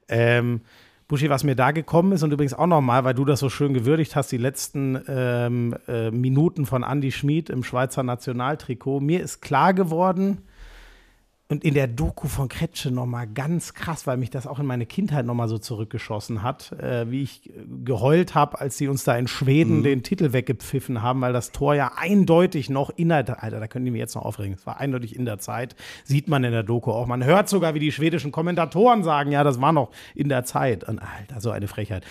Ähm, Buschi, was mir da gekommen ist und übrigens auch nochmal, weil du das so schön gewürdigt hast, die letzten ähm, äh, Minuten von Andy Schmid im Schweizer Nationaltrikot. Mir ist klar geworden und in der Doku von Kretsche nochmal ganz krass, weil mich das auch in meine Kindheit nochmal so zurückgeschossen hat, äh, wie ich geheult habe, als sie uns da in Schweden mhm. den Titel weggepfiffen haben, weil das Tor ja eindeutig noch in der, Alter, da können die mich jetzt noch aufregen, es war eindeutig in der Zeit, sieht man in der Doku auch, man hört sogar, wie die schwedischen Kommentatoren sagen, ja, das war noch in der Zeit, und Alter, so eine Frechheit.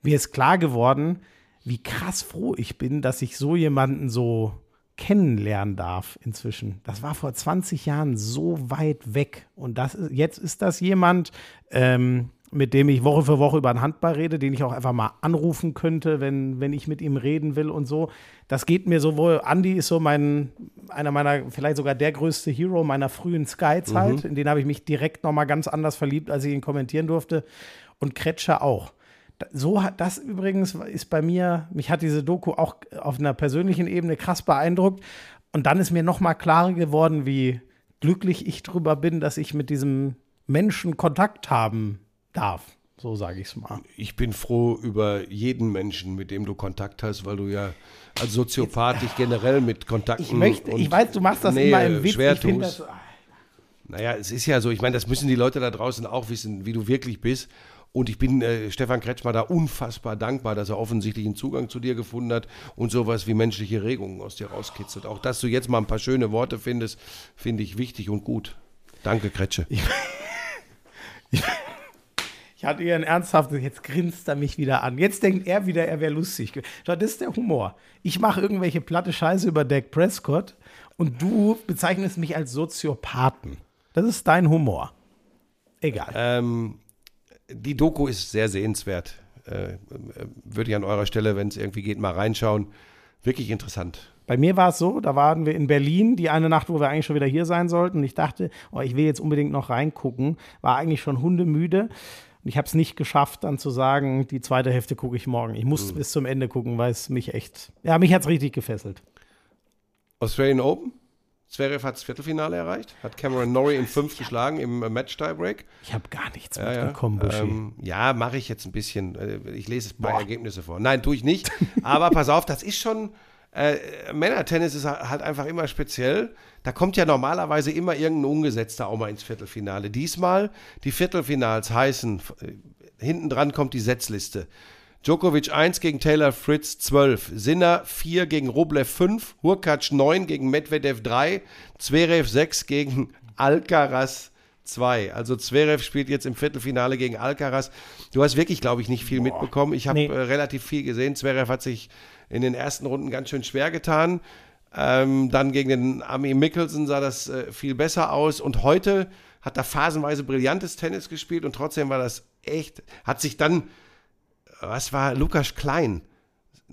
Mir ist klar geworden, wie krass froh ich bin, dass ich so jemanden so kennenlernen darf inzwischen. Das war vor zwanzig Jahren so weit weg. Und das ist, jetzt ist das jemand, ähm, mit dem ich Woche für Woche über den Handball rede, den ich auch einfach mal anrufen könnte, wenn, wenn ich mit ihm reden will und so. Das geht mir sowohl, Andy ist so mein, einer meiner, vielleicht sogar der größte Hero meiner frühen Sky-Zeit. Mhm. In den habe ich mich direkt nochmal ganz anders verliebt, als ich ihn kommentieren durfte. Und Kretsche auch. So hat das übrigens, ist bei mir, mich hat diese Doku auch auf einer persönlichen Ebene krass beeindruckt. Und dann ist mir nochmal klarer geworden, wie glücklich ich drüber bin, dass ich mit diesem Menschen Kontakt haben darf. So sage ich es mal. Ich bin froh über jeden Menschen, mit dem du Kontakt hast, weil du ja als Soziopath Jetzt, dich generell mit Kontakten ich möchte, und Ich weiß, du machst das Nähe immer im Witz. Ich finde das, naja, es ist ja so, ich meine, das müssen die Leute da draußen auch wissen, wie du wirklich bist. Und ich bin äh, Stefan Kretschmer da unfassbar dankbar, dass er offensichtlich einen Zugang zu dir gefunden hat und sowas wie menschliche Regungen aus dir rauskitzelt. Auch dass du jetzt mal ein paar schöne Worte findest, finde ich wichtig und gut. Danke, Kretsche. Ich, ich, ich hatte ihren ernsthaften, jetzt grinst er mich wieder an. Jetzt denkt er wieder, er wäre lustig. Schau, das ist der Humor. Ich mache irgendwelche platte Scheiße über Dak Prescott und du bezeichnest mich als Soziopathen. Das ist dein Humor. Egal. Ähm... Die Doku ist sehr sehenswert. Äh, würde ich an eurer Stelle, wenn es irgendwie geht, mal reinschauen. Wirklich interessant. Bei mir war es so, da waren wir in Berlin, die eine Nacht, wo wir eigentlich schon wieder hier sein sollten. Und ich dachte, oh, ich will jetzt unbedingt noch reingucken. War eigentlich schon hundemüde. Und ich habe es nicht geschafft, dann zu sagen, die zweite Hälfte gucke ich morgen. Ich muss mhm. bis zum Ende gucken, weil es mich echt, ja, mich hat es richtig gefesselt. Australian Open? Zverev hat das Viertelfinale erreicht, hat Cameron Norrie in fünf geschlagen im Match-Tiebreak. Ich habe gar nichts ja, mitbekommen, ja. Buschi. Ähm, ja, mache ich jetzt ein bisschen. Ich lese ein paar Ergebnisse vor. Nein, tue ich nicht. Aber pass auf, das ist schon, äh, Männertennis ist halt einfach immer speziell. Da kommt ja normalerweise immer irgendein Ungesetzter auch mal ins Viertelfinale. Diesmal, die Viertelfinals heißen, äh, hinten dran kommt die Setzliste. Djokovic eins gegen Taylor Fritz zwölf, Sinner vier gegen Rublev fünf, Hurkacz neun gegen Medvedev drei, Zverev sechs gegen Alcaraz zwei. Also Zverev spielt jetzt im Viertelfinale gegen Alcaraz. Du hast wirklich, glaube ich, nicht viel Boah. mitbekommen. Ich habe nee. äh, relativ viel gesehen. Zverev hat sich in den ersten Runden ganz schön schwer getan. Ähm, dann gegen den Ami Mickelson sah das äh, viel besser aus. Und heute hat er phasenweise brillantes Tennis gespielt und trotzdem war das echt, hat sich dann... Was war Lukas Klein?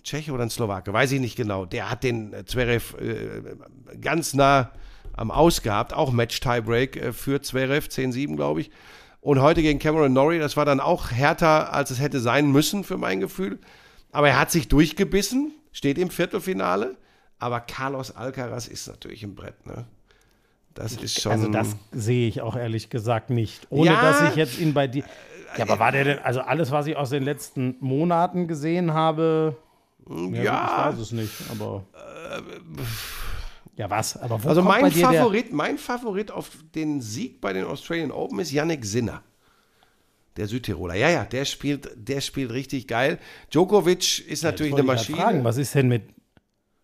Tscheche oder ein Slowake? Weiß ich nicht genau. Der hat den Zverev äh, ganz nah am Aus gehabt. Auch Match-Tiebreak äh, für Zverev, zehn sieben, glaube ich. Und heute gegen Cameron Norrie, das war dann auch härter, als es hätte sein müssen, für mein Gefühl. Aber er hat sich durchgebissen, steht im Viertelfinale. Aber Carlos Alcaraz ist natürlich im Brett, ne? Das ist schon. Also das sehe ich auch ehrlich gesagt nicht. Ohne ja, dass ich jetzt ihn bei dir. Ja, aber war der denn, also alles, was ich aus den letzten Monaten gesehen habe, ja, ja. Ich weiß es nicht, aber ja, was? Aber wo also kommt mein bei dir Favorit, der? Mein Favorit auf den Sieg bei den Australian Open ist Jannik Sinner, der Südtiroler. Ja, ja, der spielt, der spielt richtig geil. Djokovic ist ja natürlich eine Maschine. Fragen, was ist denn mit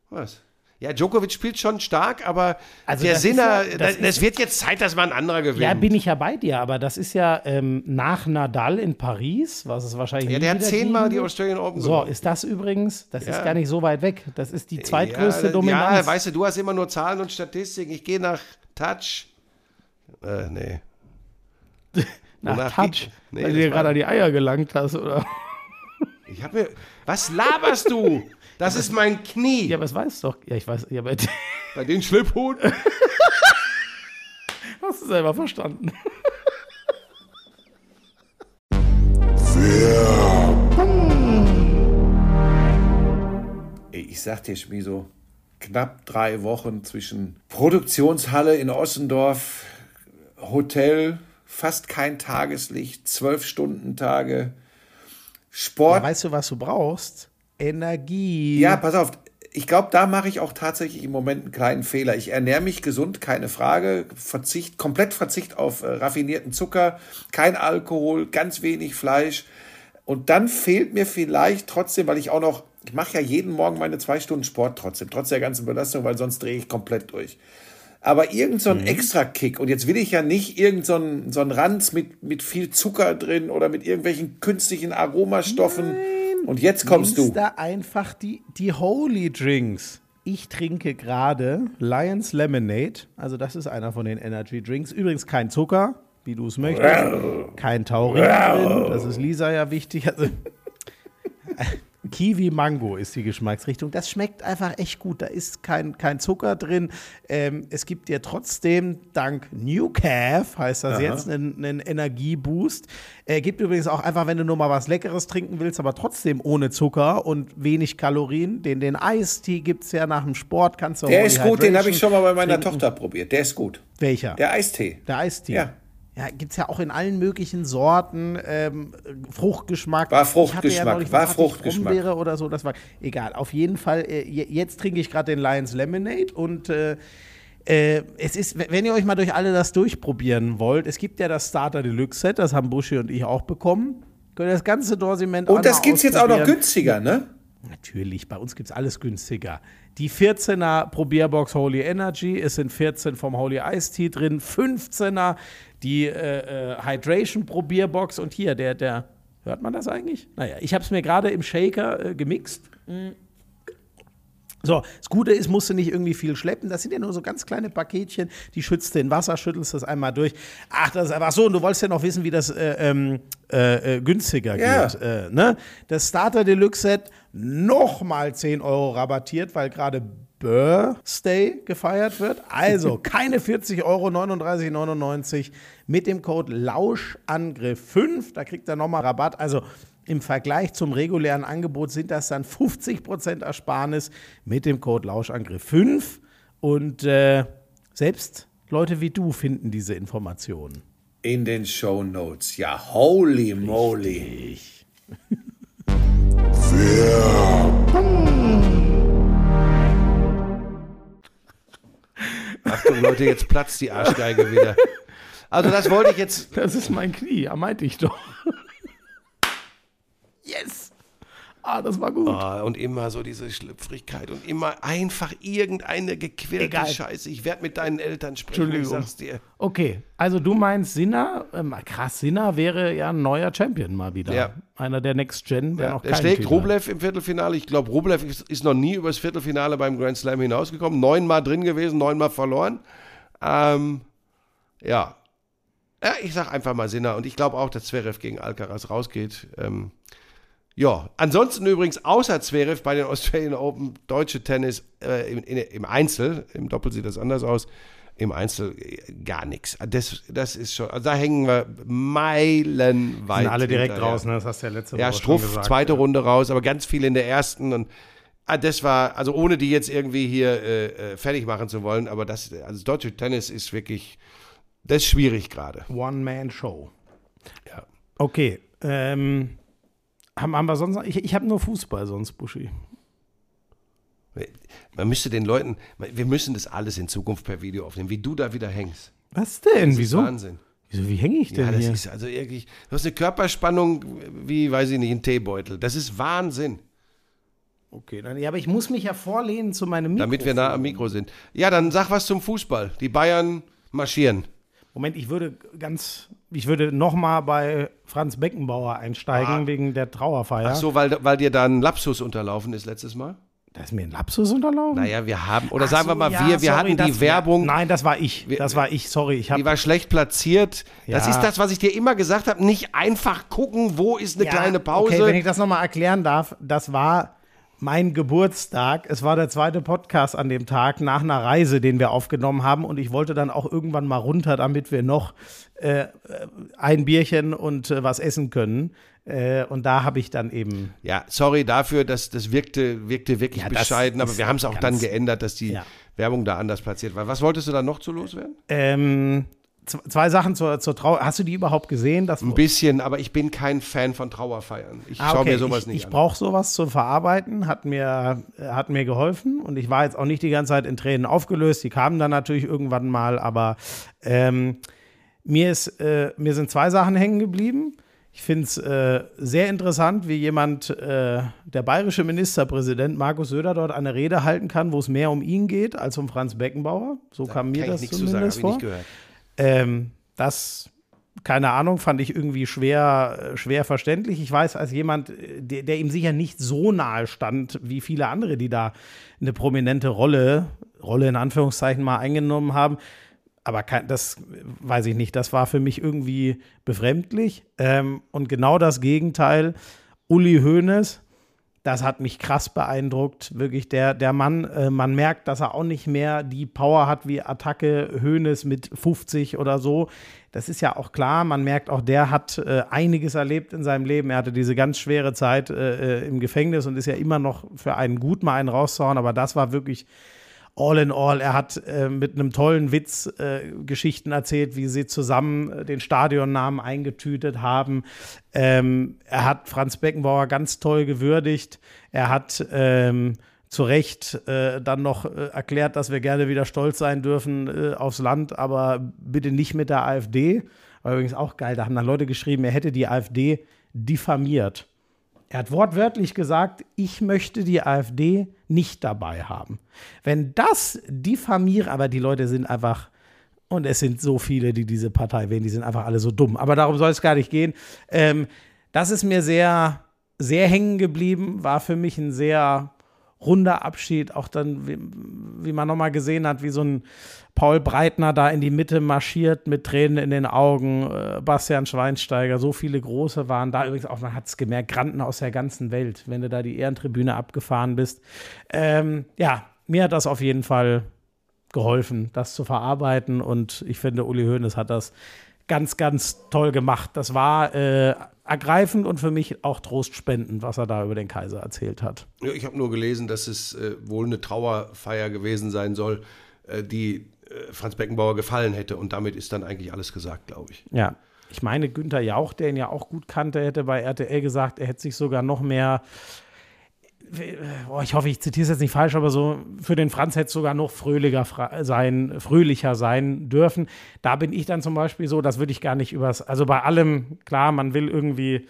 was? Ja, Djokovic spielt schon stark, aber also der Sinner, es ja, wird jetzt Zeit, dass mal ein anderer gewinnt. Ja, bin ich ja bei dir, aber das ist ja ähm, nach Nadal in Paris, was es wahrscheinlich ja, der hat zehnmal die Australian Open gewonnen. So, ist das übrigens, das ja. ist gar nicht so weit weg, das ist die zweitgrößte ja, Dominanz. Ja, weißt du, du hast immer nur Zahlen und Statistiken, ich gehe nach Touch, äh, nee. nach, nach Touch, nee, weil du dir gerade an die Eier gelangt hast, oder? Ich hab mir, was laberst du? Das ist mein Knie. Ja, aber es weiß doch. Ja, ich weiß. Ja, bei, bei den Schlipphuhn. Hast du selber verstanden. Ich sag dir, Schmiso, knapp drei Wochen zwischen Produktionshalle in Ossendorf, Hotel, fast kein Tageslicht, zwölf Stunden Tage, Sport. Ja, weißt du, was du brauchst? Energie. Ja, pass auf. Ich glaube, da mache ich auch tatsächlich im Moment einen kleinen Fehler. Ich ernähre mich gesund, keine Frage. Verzicht, komplett Verzicht auf äh, raffinierten Zucker, kein Alkohol, ganz wenig Fleisch. Und dann fehlt mir vielleicht trotzdem, weil ich auch noch, ich mache ja jeden Morgen meine zwei Stunden Sport trotzdem, trotz der ganzen Belastung, weil sonst drehe ich komplett durch. Aber irgend so ein mhm. Extra-Kick. Und jetzt will ich ja nicht irgend so ein, so ein Ranz mit, mit viel Zucker drin oder mit irgendwelchen künstlichen Aromastoffen. Nein. Und jetzt kommst du. Da einfach die, die Holy Drinks. Ich trinke gerade Lions Lemonade. Also das ist einer von den Energy Drinks. Übrigens kein Zucker, wie du es möchtest. Kein Taurin drin. Das ist Lisa ja wichtig. Also, Kiwi-Mango ist die Geschmacksrichtung. Das schmeckt einfach echt gut. Da ist kein, kein Zucker drin. Ähm, es gibt dir trotzdem, dank Newcaf, heißt das Aha. jetzt, einen, einen Energieboost. Äh, gibt übrigens auch einfach, wenn du nur mal was Leckeres trinken willst, aber trotzdem ohne Zucker und wenig Kalorien. Den, den Eistee gibt es ja nach dem Sport. Kannst du Der ist gut, den habe ich schon mal bei meiner trinken. Tochter probiert. Der ist gut. Welcher? Der Eistee. Der Eistee. Ja. Ja, gibt es ja auch in allen möglichen Sorten, ähm, Fruchtgeschmack. War Fruchtgeschmack, ja neulich, war Fruchtgeschmack. Brombeere oder so, das war, egal, auf jeden Fall, äh, jetzt trinke ich gerade den Lions Lemonade und äh, äh, es ist, wenn ihr euch mal durch alle das durchprobieren wollt, es gibt ja das Starter Deluxe Set, das haben Buschi und ich auch bekommen, könnt ihr das ganze Dorsiment Und das gibt es jetzt auch noch günstiger, ne? Natürlich, bei uns gibt es alles günstiger. Die vierzehner Probierbox Holy Energy, es sind vierzehn vom Holy Ice Tea drin, fünfzehner die äh, Hydration Probierbox und hier, der, der, hört man das eigentlich? Naja, ich habe es mir gerade im Shaker äh, gemixt. Mm. So, das Gute ist, musst du nicht irgendwie viel schleppen, das sind ja nur so ganz kleine Paketchen, die schützt den Wasser, schüttelst das einmal durch. Ach, das ist einfach so, und du wolltest ja noch wissen, wie das äh, äh, äh, günstiger ja. geht. Äh, ne? Das Starter Deluxe Set nochmal zehn Euro rabattiert, weil gerade Birthday gefeiert wird. Also keine vierzig Euro, neununddreißig neunundneunzig mit dem Code Lauschangriff fünf. Da kriegt er nochmal Rabatt. Also im Vergleich zum regulären Angebot sind das dann fünfzig Prozent Ersparnis mit dem Code Lauschangriff fünf. Und äh, selbst Leute wie du finden diese Informationen. In den Shownotes. Ja, holy Richtig. moly. Achtung, Leute, jetzt platzt die Arschgeige wieder. Also das wollte ich jetzt... Das ist mein Knie, ja, meinte ich doch. Yes! Ah, das war gut. Ah, und immer so diese Schlüpfrigkeit und immer einfach irgendeine gequirlte Scheiße. Ich werde mit deinen Eltern sprechen, ich sag's dir. Okay, also du meinst Sinner, ähm, krass, Sinner wäre ja ein neuer Champion mal wieder. Ja. Einer der Next Gen. Ja, er schlägt Rublev im Viertelfinale. Ich glaube, Rublev ist, ist noch nie übers Viertelfinale beim Grand Slam hinausgekommen. Neunmal drin gewesen, neunmal verloren. Ähm, ja. ja. Ich sag einfach mal Sinner und ich glaube auch, dass Zverev gegen Alcaraz rausgeht. Ähm, Ja, ansonsten übrigens außer Zverev bei den Australian Open, deutsche Tennis äh, in, in, im Einzel, im Doppel sieht das anders aus, im Einzel äh, gar nichts. Das, das ist schon, also da hängen wir meilenweit. Sind alle direkt hinterher. Raus, ne? Das hast du ja letzte Woche ja, Struff, schon gesagt. Zweite ja, zweite Runde raus, aber ganz viel in der ersten und Ah, das war, also ohne die jetzt irgendwie hier äh, fertig machen zu wollen, aber das, also das deutsche Tennis ist wirklich, das ist schwierig gerade. One-Man-Show. Ja. Okay, ähm, haben, haben wir sonst noch, ich, ich habe nur Fußball sonst, Buschi. Man müsste den Leuten, wir müssen das alles in Zukunft per Video aufnehmen, wie du da wieder hängst. Was denn? Das Wieso? Wahnsinn. Wieso, wie hänge ich denn ja, das hier? Ist also irgendwie, du hast eine Körperspannung wie, weiß ich nicht, ein Teebeutel. Das ist Wahnsinn. Okay, dann, ja, aber ich muss mich ja vorlehnen zu meinem Mikro. Damit wir nah am Mikro sind. Ja, dann sag was zum Fußball. Die Bayern marschieren. Moment, ich würde ganz, ich würde nochmal bei Franz Beckenbauer einsteigen ah. wegen der Trauerfeier. Ach so, weil, weil dir da ein Lapsus unterlaufen ist letztes Mal? Da ist mir ein Lapsus unterlaufen? Naja, wir haben, oder Ach sagen so, wir mal, ja, wir, wir sorry, hatten die das, Werbung. Nein, das war ich, das war ich, sorry. Ich hab, die war schlecht platziert. Ja. Das ist das, was ich dir immer gesagt habe, nicht einfach gucken, wo ist eine ja, kleine Pause. Okay, wenn ich das nochmal erklären darf, das war mein Geburtstag. Es war der zweite Podcast an dem Tag nach einer Reise, den wir aufgenommen haben. Und ich wollte dann auch irgendwann mal runter, damit wir noch äh, ein Bierchen und äh, was essen können. Äh, und da habe ich dann eben... Ja, sorry dafür, dass das wirkte, wirkte wirklich ja, bescheiden. Aber wir haben es auch dann geändert, dass die ja. Werbung da anders platziert war. Was wolltest du dann noch zu loswerden? Ähm... Zwei Sachen zur, zur Trauer. Hast du die überhaupt gesehen? Das ein bisschen, aber ich bin kein Fan von Trauerfeiern. Ich ah, okay. schaue mir sowas ich, nicht ich an. Ich brauche sowas zu verarbeiten, hat mir, hat mir geholfen. Und ich war jetzt auch nicht die ganze Zeit in Tränen aufgelöst. Die kamen dann natürlich irgendwann mal. Aber ähm, mir, ist, äh, mir sind zwei Sachen hängen geblieben. Ich finde es äh, sehr interessant, wie jemand, äh, der bayerische Ministerpräsident Markus Söder, dort eine Rede halten kann, wo es mehr um ihn geht als um Franz Beckenbauer. So da kam mir das zumindest zu sagen, vor. Hab ich nicht gehört. Ähm, das, keine Ahnung, fand ich irgendwie schwer, schwer verständlich. Ich weiß, als jemand, der, der ihm sicher nicht so nahe stand, wie viele andere, die da eine prominente Rolle, Rolle in Anführungszeichen mal eingenommen haben, aber kein, das weiß ich nicht, das war für mich irgendwie befremdlich. Ähm, und genau das Gegenteil, Uli Hoeneß, das hat mich krass beeindruckt, wirklich der, der Mann, äh, man merkt, dass er auch nicht mehr die Power hat wie Attacke Hoeneß mit fünfzig oder so, das ist ja auch klar, man merkt auch, der hat äh, einiges erlebt in seinem Leben, er hatte diese ganz schwere Zeit äh, im Gefängnis und ist ja immer noch für einen gut, mal einen rauszuhauen, aber das war wirklich all in all, er hat äh, mit einem tollen Witz äh, Geschichten erzählt, wie sie zusammen äh, den Stadionnamen eingetütet haben. Ähm, er hat Franz Beckenbauer ganz toll gewürdigt. Er hat ähm, zu Recht äh, dann noch äh, erklärt, dass wir gerne wieder stolz sein dürfen äh, aufs Land, aber bitte nicht mit der AfD. War übrigens auch geil, da haben dann Leute geschrieben, er hätte die AfD diffamiert. Er hat wortwörtlich gesagt, ich möchte die AfD nicht dabei haben. Wenn das diffamiert, aber die Leute sind einfach, und es sind so viele, die diese Partei wählen, die sind einfach alle so dumm. Aber darum soll es gar nicht gehen. Ähm, das ist mir sehr, sehr hängen geblieben, war für mich ein sehr runder Abschied. Auch dann, wie, wie man nochmal gesehen hat, wie so ein Paul Breitner da in die Mitte marschiert mit Tränen in den Augen, äh, Bastian Schweinsteiger, so viele Große waren da. Übrigens auch, man hat es gemerkt, Granden aus der ganzen Welt, wenn du da die Ehrentribüne abgefahren bist. Ähm, ja, mir hat das auf jeden Fall geholfen, das zu verarbeiten und ich finde, Uli Hoeneß hat das ganz, ganz toll gemacht. Das war äh, ergreifend und für mich auch trostspendend, was er da über den Kaiser erzählt hat. Ja, ich habe nur gelesen, dass es äh, wohl eine Trauerfeier gewesen sein soll, äh, die äh, Franz Beckenbauer gefallen hätte. Und damit ist dann eigentlich alles gesagt, glaube ich. Ja, ich meine, Günther Jauch, der ihn ja auch gut kannte, hätte bei R T L gesagt, er hätte sich sogar noch mehr... Ich hoffe, ich zitiere es jetzt nicht falsch, aber so für den Franz hätte es sogar noch fröhlicher sein, fröhlicher sein dürfen. Da bin ich dann zum Beispiel so, das würde ich gar nicht übers, also bei allem, klar, man will irgendwie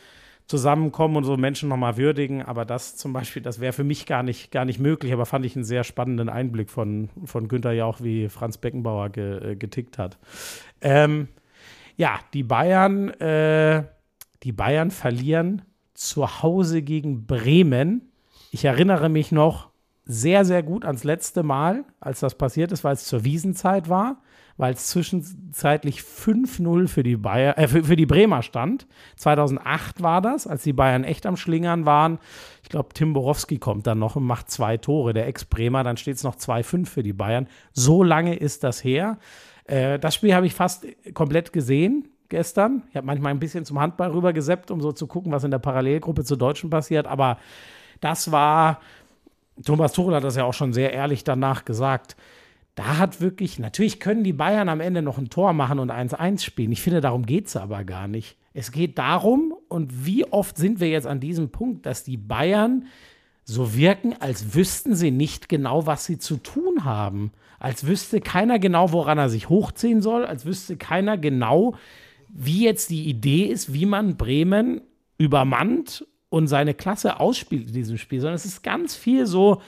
zusammenkommen und so Menschen nochmal würdigen, aber das zum Beispiel, das wäre für mich gar nicht, gar nicht möglich, aber fand ich einen sehr spannenden Einblick von, von Günther Jauch, wie Franz Beckenbauer ge, getickt hat. Ähm, ja, die Bayern, äh, die Bayern verlieren zu Hause gegen Bremen. Ich erinnere mich noch sehr, sehr gut ans letzte Mal, als das passiert ist, weil es zur Wiesenzeit war, weil es zwischenzeitlich fünf null für die Bayer, äh, für, für die Bremer stand. zweitausendacht war das, als die Bayern echt am Schlingern waren. Ich glaube, Tim Borowski kommt dann noch und macht zwei Tore, der Ex-Bremer, dann steht es noch zwei fünf für die Bayern. So lange ist das her. Äh, das Spiel habe ich fast komplett gesehen. Gestern. Ich habe manchmal ein bisschen zum Handball rübergeseppt, um so zu gucken, was in der Parallelgruppe zu Deutschen passiert, aber das war Thomas Tuchel hat das ja auch schon sehr ehrlich danach gesagt. Da hat wirklich, natürlich können die Bayern am Ende noch ein Tor machen und eins eins spielen. Ich finde, darum geht es aber gar nicht. Es geht darum, und wie oft sind wir jetzt an diesem Punkt, dass die Bayern so wirken, als wüssten sie nicht genau, was sie zu tun haben. Als wüsste keiner genau, woran er sich hochziehen soll. Als wüsste keiner genau, wie jetzt die Idee ist, wie man Bremen übermannt und seine Klasse ausspielt in diesem Spiel. Sondern es ist ganz viel so,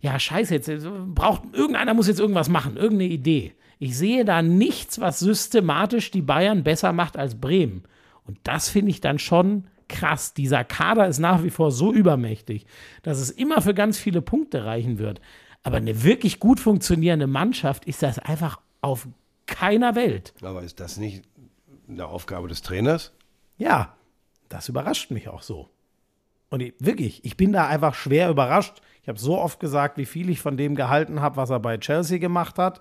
ja, scheiße, jetzt braucht irgendeiner muss jetzt irgendwas machen, irgendeine Idee. Ich sehe da nichts, was systematisch die Bayern besser macht als Bremen. Und das finde ich dann schon krass. Dieser Kader ist nach wie vor so übermächtig, dass es immer für ganz viele Punkte reichen wird. Aber eine wirklich gut funktionierende Mannschaft ist das einfach auf keiner Welt. Aber ist das nicht eine Aufgabe des Trainers? Ja, das überrascht mich auch so. Und ich, wirklich, ich bin da einfach schwer überrascht. Ich habe so oft gesagt, wie viel ich von dem gehalten habe, was er bei Chelsea gemacht hat.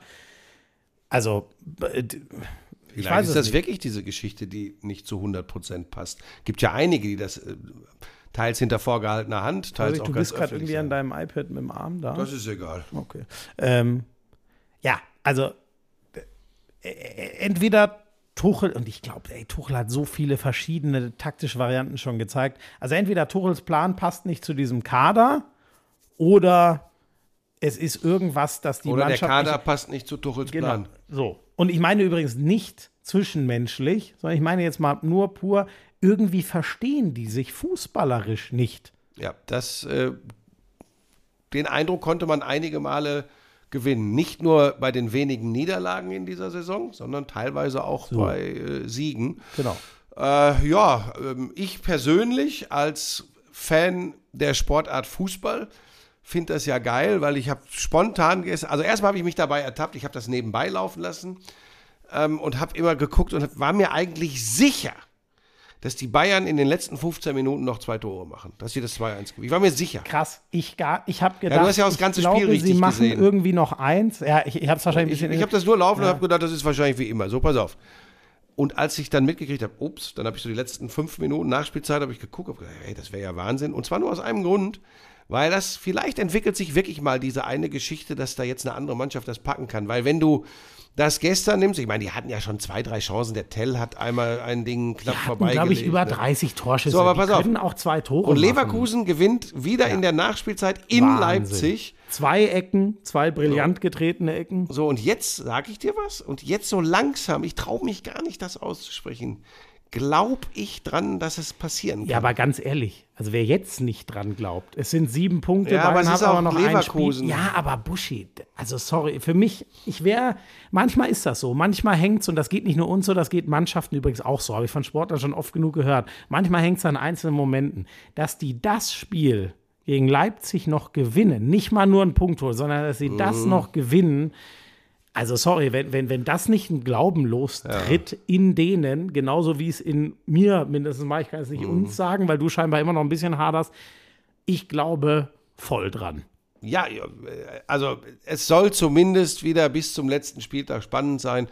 Also, ich Vielleicht weiß ist es das nicht. Wirklich diese Geschichte, die nicht zu hundert Prozent passt. Gibt ja einige, die das äh, teils hinter vorgehaltener Hand, teils also, auch ganz öffentlich. Du bist gerade irgendwie sein. An deinem iPad mit dem Arm da. Das ist egal. Okay. Ähm, ja, also äh, entweder Tuchel, und ich glaube, Tuchel hat so viele verschiedene taktische Varianten schon gezeigt. Also entweder Tuchels Plan passt nicht zu diesem Kader oder es ist irgendwas, dass die oder Mannschaft Oder der Kader nicht, passt nicht zu Tuchels genau, Plan. So. Und ich meine übrigens nicht zwischenmenschlich, sondern ich meine jetzt mal nur pur, irgendwie verstehen die sich fußballerisch nicht. Ja, das, äh, den Eindruck konnte man einige Male gewinnen. Nicht nur bei den wenigen Niederlagen in dieser Saison, sondern teilweise auch so. bei äh, Siegen. Genau. Äh, ja, ähm, ich persönlich als Fan der Sportart Fußball finde das ja geil, weil ich habe spontan gestern, also erstmal habe ich mich dabei ertappt, ich habe das nebenbei laufen lassen ähm, und habe immer geguckt und hab, war mir eigentlich sicher, dass die Bayern in den letzten fünfzehn Minuten noch zwei Tore machen, dass sie das zwei eins gewinnen. Ich war mir sicher. Krass, ich, gar, ich habe gedacht, ja, du hast ja auch das ganze ich Spiel glaube, richtig sie machen gesehen. Irgendwie noch eins. Ja, ich, ich habe es wahrscheinlich ich, ein bisschen... Ich habe das nur laufen ja. und habe gedacht, das ist wahrscheinlich wie immer. So, pass auf. Und als ich dann mitgekriegt habe, ups, dann habe ich so die letzten fünf Minuten Nachspielzeit, habe ich geguckt, habe gedacht, hey, das wäre ja Wahnsinn. Und zwar nur aus einem Grund, weil das vielleicht entwickelt sich wirklich mal diese eine Geschichte, dass da jetzt eine andere Mannschaft das packen kann. Weil wenn du das gestern nimmst, ich meine, die hatten ja schon zwei, drei Chancen. Der Tell hat einmal ein Ding knapp vorbeigelegt. Die hatten, glaube ich, über dreißig Torschüsse. So, aber pass die auf. Können auch zwei Tore Und Leverkusen machen. Gewinnt wieder ja. in der Nachspielzeit in Wahnsinn. Leipzig. Zwei Ecken, zwei brillant getretene Ecken. So, und jetzt sage ich dir was. Und jetzt so langsam, ich traue mich gar nicht, das auszusprechen, glaube ich dran, dass es passieren kann. Ja, aber ganz ehrlich, also wer jetzt nicht dran glaubt, es sind sieben Punkte, ja, aber es ist auch noch Leverkusen. Ein Spiel. Ja, aber Buschi, also sorry, für mich, ich wäre, manchmal ist das so, manchmal hängt's, und das geht nicht nur uns so, das geht Mannschaften übrigens auch so, habe ich von Sportlern schon oft genug gehört, manchmal hängt's an einzelnen Momenten, dass die das Spiel gegen Leipzig noch gewinnen, nicht mal nur einen Punkt holen, sondern dass sie mhm. das noch gewinnen. Also sorry, wenn, wenn, wenn das nicht ein Glauben lostritt ja. in denen, genauso wie es in mir mindestens mal, ich kann es nicht mhm. uns sagen, weil du scheinbar immer noch ein bisschen haderst, ich glaube voll dran. Ja, also es soll zumindest wieder bis zum letzten Spieltag spannend sein.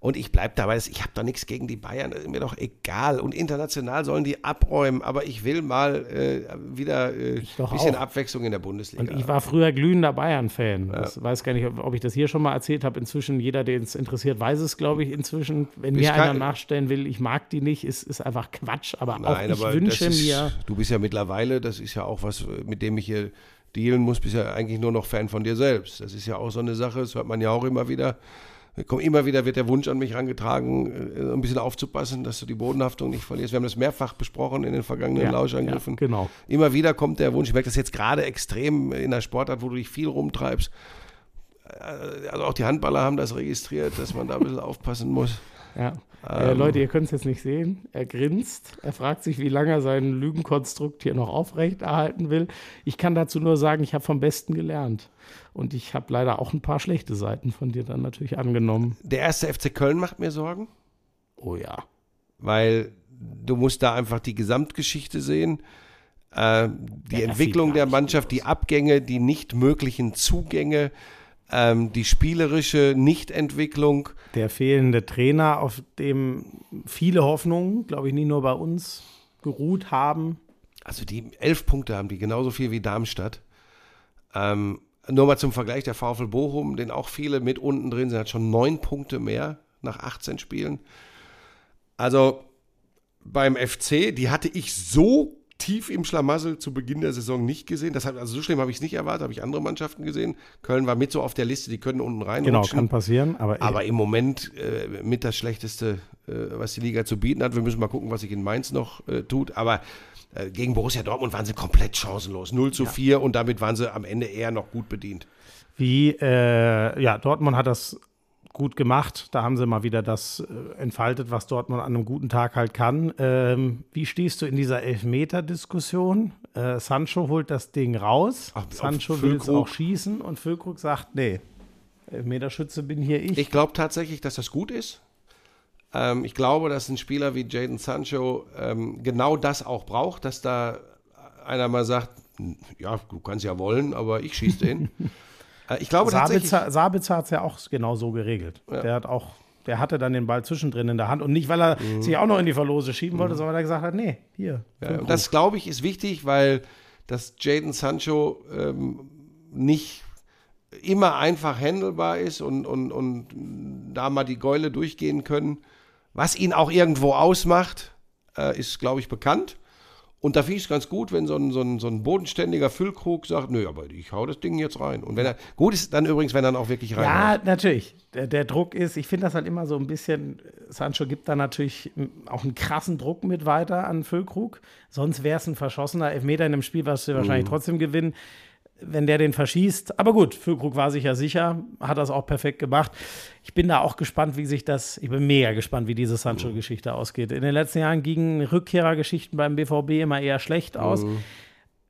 Und ich bleibe dabei, ich habe da nichts gegen die Bayern, das ist mir doch egal. Und international sollen die abräumen, aber ich will mal äh, wieder äh, ein bisschen auch. Abwechslung in der Bundesliga. Und ich war früher glühender Bayern-Fan. Ja. Ich weiß gar nicht, ob ich das hier schon mal erzählt habe. Inzwischen, jeder, der es interessiert, weiß es, glaube ich, inzwischen. Wenn mir einer nachstellen will, ich mag die nicht, ist, ist einfach Quatsch. Aber Nein, auch ich aber wünsche ist, mir... Du bist ja mittlerweile, das ist ja auch was, mit dem ich hier dealen muss, bist ja eigentlich nur noch Fan von dir selbst. Das ist ja auch so eine Sache, das hört man ja auch immer wieder. Immer wieder wird der Wunsch an mich herangetragen, ein bisschen aufzupassen, dass du die Bodenhaftung nicht verlierst. Wir haben das mehrfach besprochen in den vergangenen ja, Lauschangriffen. Ja, genau. Immer wieder kommt der Wunsch, ich merke das jetzt gerade extrem in der Sportart, wo du dich viel rumtreibst. Also auch die Handballer haben das registriert, dass man da ein bisschen aufpassen muss. Ja. Ähm, äh, Leute, ihr könnt es jetzt nicht sehen. Er grinst. Er fragt sich, wie lange er sein Lügenkonstrukt hier noch aufrechterhalten will. Ich kann dazu nur sagen, ich habe vom Besten gelernt. Und ich habe leider auch ein paar schlechte Seiten von dir dann natürlich angenommen. Der erste F C Köln macht mir Sorgen. Oh ja. Weil du musst da einfach die Gesamtgeschichte sehen. Äh, die ja, Entwicklung der Mannschaft, die Abgänge, die nicht möglichen Zugänge. Die spielerische Nichtentwicklung. Der fehlende Trainer, auf dem viele Hoffnungen, glaube ich, nicht nur bei uns geruht haben. Also die elf Punkte haben die, genauso viel wie Darmstadt. Ähm, nur mal zum Vergleich, der VfL Bochum, den auch viele mit unten drin sind, hat schon neun Punkte mehr nach achtzehn Spielen. Also beim F C, die hatte ich so tief im Schlamassel zu Beginn der Saison nicht gesehen. Das hat, also so schlimm habe ich es nicht erwartet, habe ich andere Mannschaften gesehen. Köln war mit so auf der Liste, die können unten rein. Genau, rutschen. Kann passieren. Aber, aber im Moment äh, mit das Schlechteste, äh, was die Liga zu bieten hat. Wir müssen mal gucken, was sich in Mainz noch äh, tut. Aber äh, gegen Borussia Dortmund waren sie komplett chancenlos. null zu vier, ja. Und damit waren sie am Ende eher noch gut bedient. Wie, äh, ja, Dortmund hat das gut gemacht. Da haben sie mal wieder das entfaltet, was Dortmund an einem guten Tag halt kann. Ähm, wie stehst du in dieser Elfmeter-Diskussion? Äh, Sancho holt das Ding raus. Ach, Sancho will es auch schießen und Füllkrug sagt, nee, Elfmeterschütze bin hier ich. Ich glaube tatsächlich, dass das gut ist. Ähm, ich glaube, dass ein Spieler wie Jaden Sancho ähm, genau das auch braucht, dass da einer mal sagt, ja, du kannst ja wollen, aber ich schieße den. Ich glaube tatsächlich. Sabitzer hat es ja auch genau so geregelt. Ja. Der hat auch, der hatte dann den Ball zwischendrin in der Hand und nicht, weil er mhm. sich auch noch in die Verlose schieben wollte, mhm. sondern weil er gesagt hat, nee, hier. Ja, und das, glaube ich, ist wichtig, weil das Jadon Sancho ähm, nicht immer einfach handelbar ist und, und, und da mal die Gäule durchgehen können. Was ihn auch irgendwo ausmacht, äh, ist, glaube ich, bekannt. Und da finde ich es ganz gut, wenn so ein, so ein, so ein bodenständiger Füllkrug sagt, nö, aber ich hau das Ding jetzt rein. Und wenn er gut ist, dann übrigens, wenn er dann auch wirklich rein. Ja, hat. Natürlich. Der, der Druck ist, ich finde das halt immer so ein bisschen, Sancho gibt da natürlich auch einen krassen Druck mit weiter an Füllkrug. Sonst wäre es ein verschossener Elfmeter in einem Spiel, was wir wahrscheinlich mhm. trotzdem gewinnen, wenn der den verschießt. Aber gut, Füllkrug war sich ja sicher, hat das auch perfekt gemacht. Ich bin da auch gespannt, wie sich das, ich bin mega gespannt, wie diese Sancho-Geschichte ausgeht. In den letzten Jahren gingen Rückkehrergeschichten beim B V B immer eher schlecht aus. Mhm.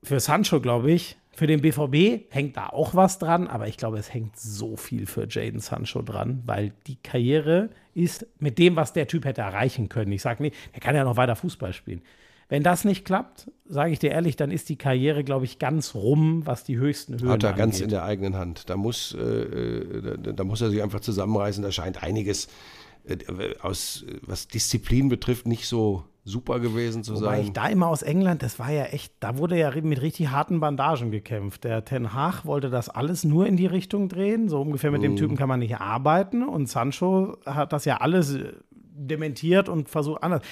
Für Sancho, glaube ich, für den B V B hängt da auch was dran, aber ich glaube, es hängt so viel für Jadon Sancho dran, weil die Karriere ist mit dem, was der Typ hätte erreichen können. Ich sage nicht, er kann ja noch weiter Fußball spielen. Wenn das nicht klappt, sage ich dir ehrlich, dann ist die Karriere, glaube ich, ganz rum, was die höchsten Höhen angeht. Hat er ganz in der eigenen Hand. Da muss, äh, da, da muss er sich einfach zusammenreißen. Da scheint einiges, äh, aus, was Disziplin betrifft, nicht so super gewesen zu sein. Wobei ich da immer aus England, das war ja echt, da wurde ja mit richtig harten Bandagen gekämpft. Der Ten Hag wollte das alles nur in die Richtung drehen. So ungefähr mit mm. dem Typen kann man nicht arbeiten. Und Sancho hat das ja alles dementiert und versucht anders.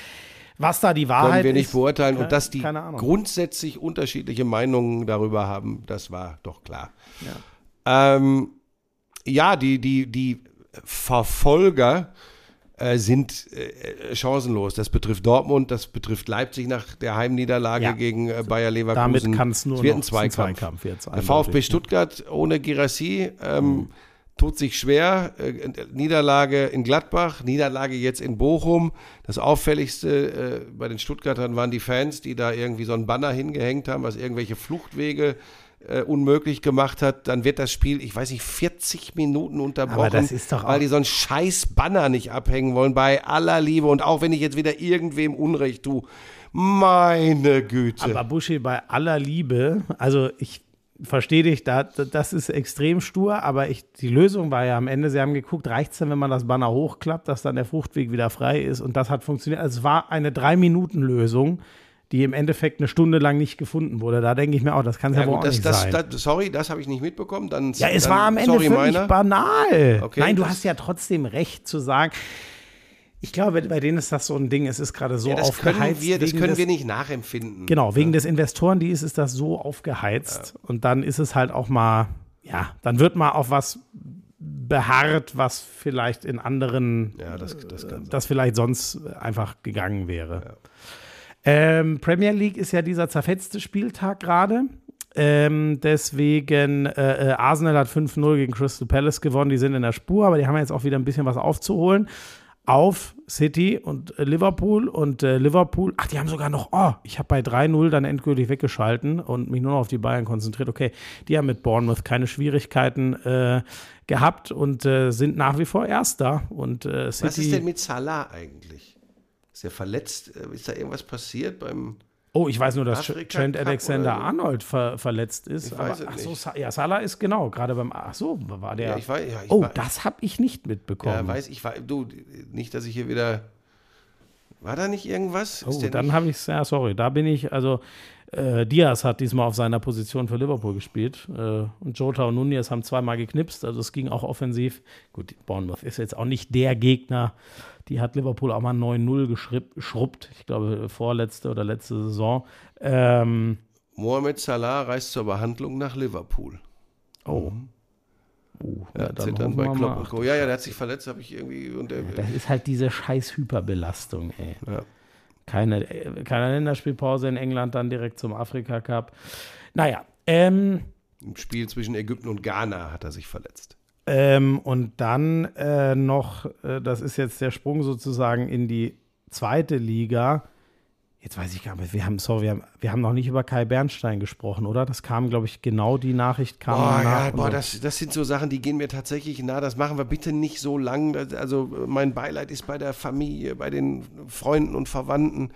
Was da die Wahrheit ist. Können wir nicht ist, beurteilen. Und dass die grundsätzlich unterschiedliche Meinungen darüber haben, das war doch klar. Ja, ähm, ja die, die, die Verfolger äh, sind äh, chancenlos. Das betrifft Dortmund, das betrifft Leipzig nach der Heimniederlage ja. gegen äh, Bayer Leverkusen. Damit kann es nur es wird noch ein Zweikampf. Zweikampf jetzt der VfB Stuttgart ohne Girassi ähm, mhm. tut sich schwer, Niederlage in Gladbach, Niederlage jetzt in Bochum. Das Auffälligste äh, bei den Stuttgartern waren die Fans, die da irgendwie so einen Banner hingehängt haben, was irgendwelche Fluchtwege äh, unmöglich gemacht hat. Dann wird das Spiel, ich weiß nicht, vierzig Minuten unterbrochen, aber das ist doch auch weil die so einen scheiß Banner nicht abhängen wollen, bei aller Liebe. Und auch wenn ich jetzt wieder irgendwem Unrecht tue, meine Güte. Aber Buschi, bei aller Liebe, also ich verstehe dich, da, das ist extrem stur, aber ich, die Lösung war ja am Ende, sie haben geguckt, reicht es denn, wenn man das Banner hochklappt, dass dann der Fruchtweg wieder frei ist und das hat funktioniert. Also es war eine drei-Minuten-Lösung, die im Endeffekt eine Stunde lang nicht gefunden wurde. Da denke ich mir auch, das kann es ja, ja wohl auch das, nicht das, sein. Das, sorry, das habe ich nicht mitbekommen. Dann, ja, es dann, war am Ende sorry, völlig meiner. banal. Okay, nein, du hast ja trotzdem recht zu sagen. Ich glaube, bei denen ist das so ein Ding, es ist gerade so ja, das aufgeheizt. Können wir, das können des, wir nicht nachempfinden. Genau, wegen ja. des Investoren, die ist, ist das so aufgeheizt. Ja. Und dann ist es halt auch mal, ja, dann wird mal auf was beharrt, was vielleicht in anderen, ja, das, das, kann das vielleicht sonst einfach gegangen wäre. Ja. Ähm, Premier League ist ja dieser zerfetzte Spieltag gerade. Ähm, deswegen, äh, Arsenal hat fünf null gegen Crystal Palace gewonnen, die sind in der Spur, aber die haben jetzt auch wieder ein bisschen was aufzuholen. Auf City und Liverpool und äh, Liverpool, ach, die haben sogar noch, oh, ich habe bei drei null dann endgültig weggeschalten und mich nur noch auf die Bayern konzentriert. Okay, die haben mit Bournemouth keine Schwierigkeiten äh, gehabt und äh, sind nach wie vor Erster. Und, äh, City, was ist denn mit Salah eigentlich? Ist er verletzt? Ist da irgendwas passiert beim Oh, ich weiß nur, dass Afrika Trent Alexander-Arnold ver- verletzt ist. Ich weiß aber, ach so, Sa- ja, Salah ist genau, gerade beim, ach so, war der. Ja, ich weiß, ja, ich oh, war, das habe ich nicht mitbekommen. Ja, weiß ich, war, du, nicht, dass ich hier wieder, war da nicht irgendwas? Oh, dann habe ich, ja, sorry, da bin ich, also Äh, Diaz hat diesmal auf seiner Position für Liverpool gespielt. Äh, und Jota und Nunez haben zweimal geknipst. Also es ging auch offensiv. Gut, Bournemouth ist jetzt auch nicht der Gegner. Die hat Liverpool auch mal neun null geschrubbt. Ich glaube, vorletzte oder letzte Saison. Ähm, Mohamed Salah reist zur Behandlung nach Liverpool. Oh. Uh, ja, ja, dann dann bei Klopp. Ja, ja, der hat sich verletzt, habe ich irgendwie. Und der, ja, das ist halt diese scheiß Hyperbelastung, ey. Ja. Keine, keine Länderspielpause in England, dann direkt zum Afrika-Cup. Naja. Ähm, Im Spiel zwischen Ägypten und Ghana hat er sich verletzt. Ähm, und dann äh, noch, äh, das ist jetzt der Sprung sozusagen in die zweite Liga. Jetzt weiß ich gar nicht, wir haben, sorry, wir haben, wir haben noch nicht über Kai Bernstein gesprochen, oder? Das kam, glaube ich, genau die Nachricht kam. Boah, nach ja, boah, das, das sind so Sachen, die gehen mir tatsächlich nah. Das machen wir bitte nicht so lang. Also mein Beileid ist bei der Familie, bei den Freunden und Verwandten.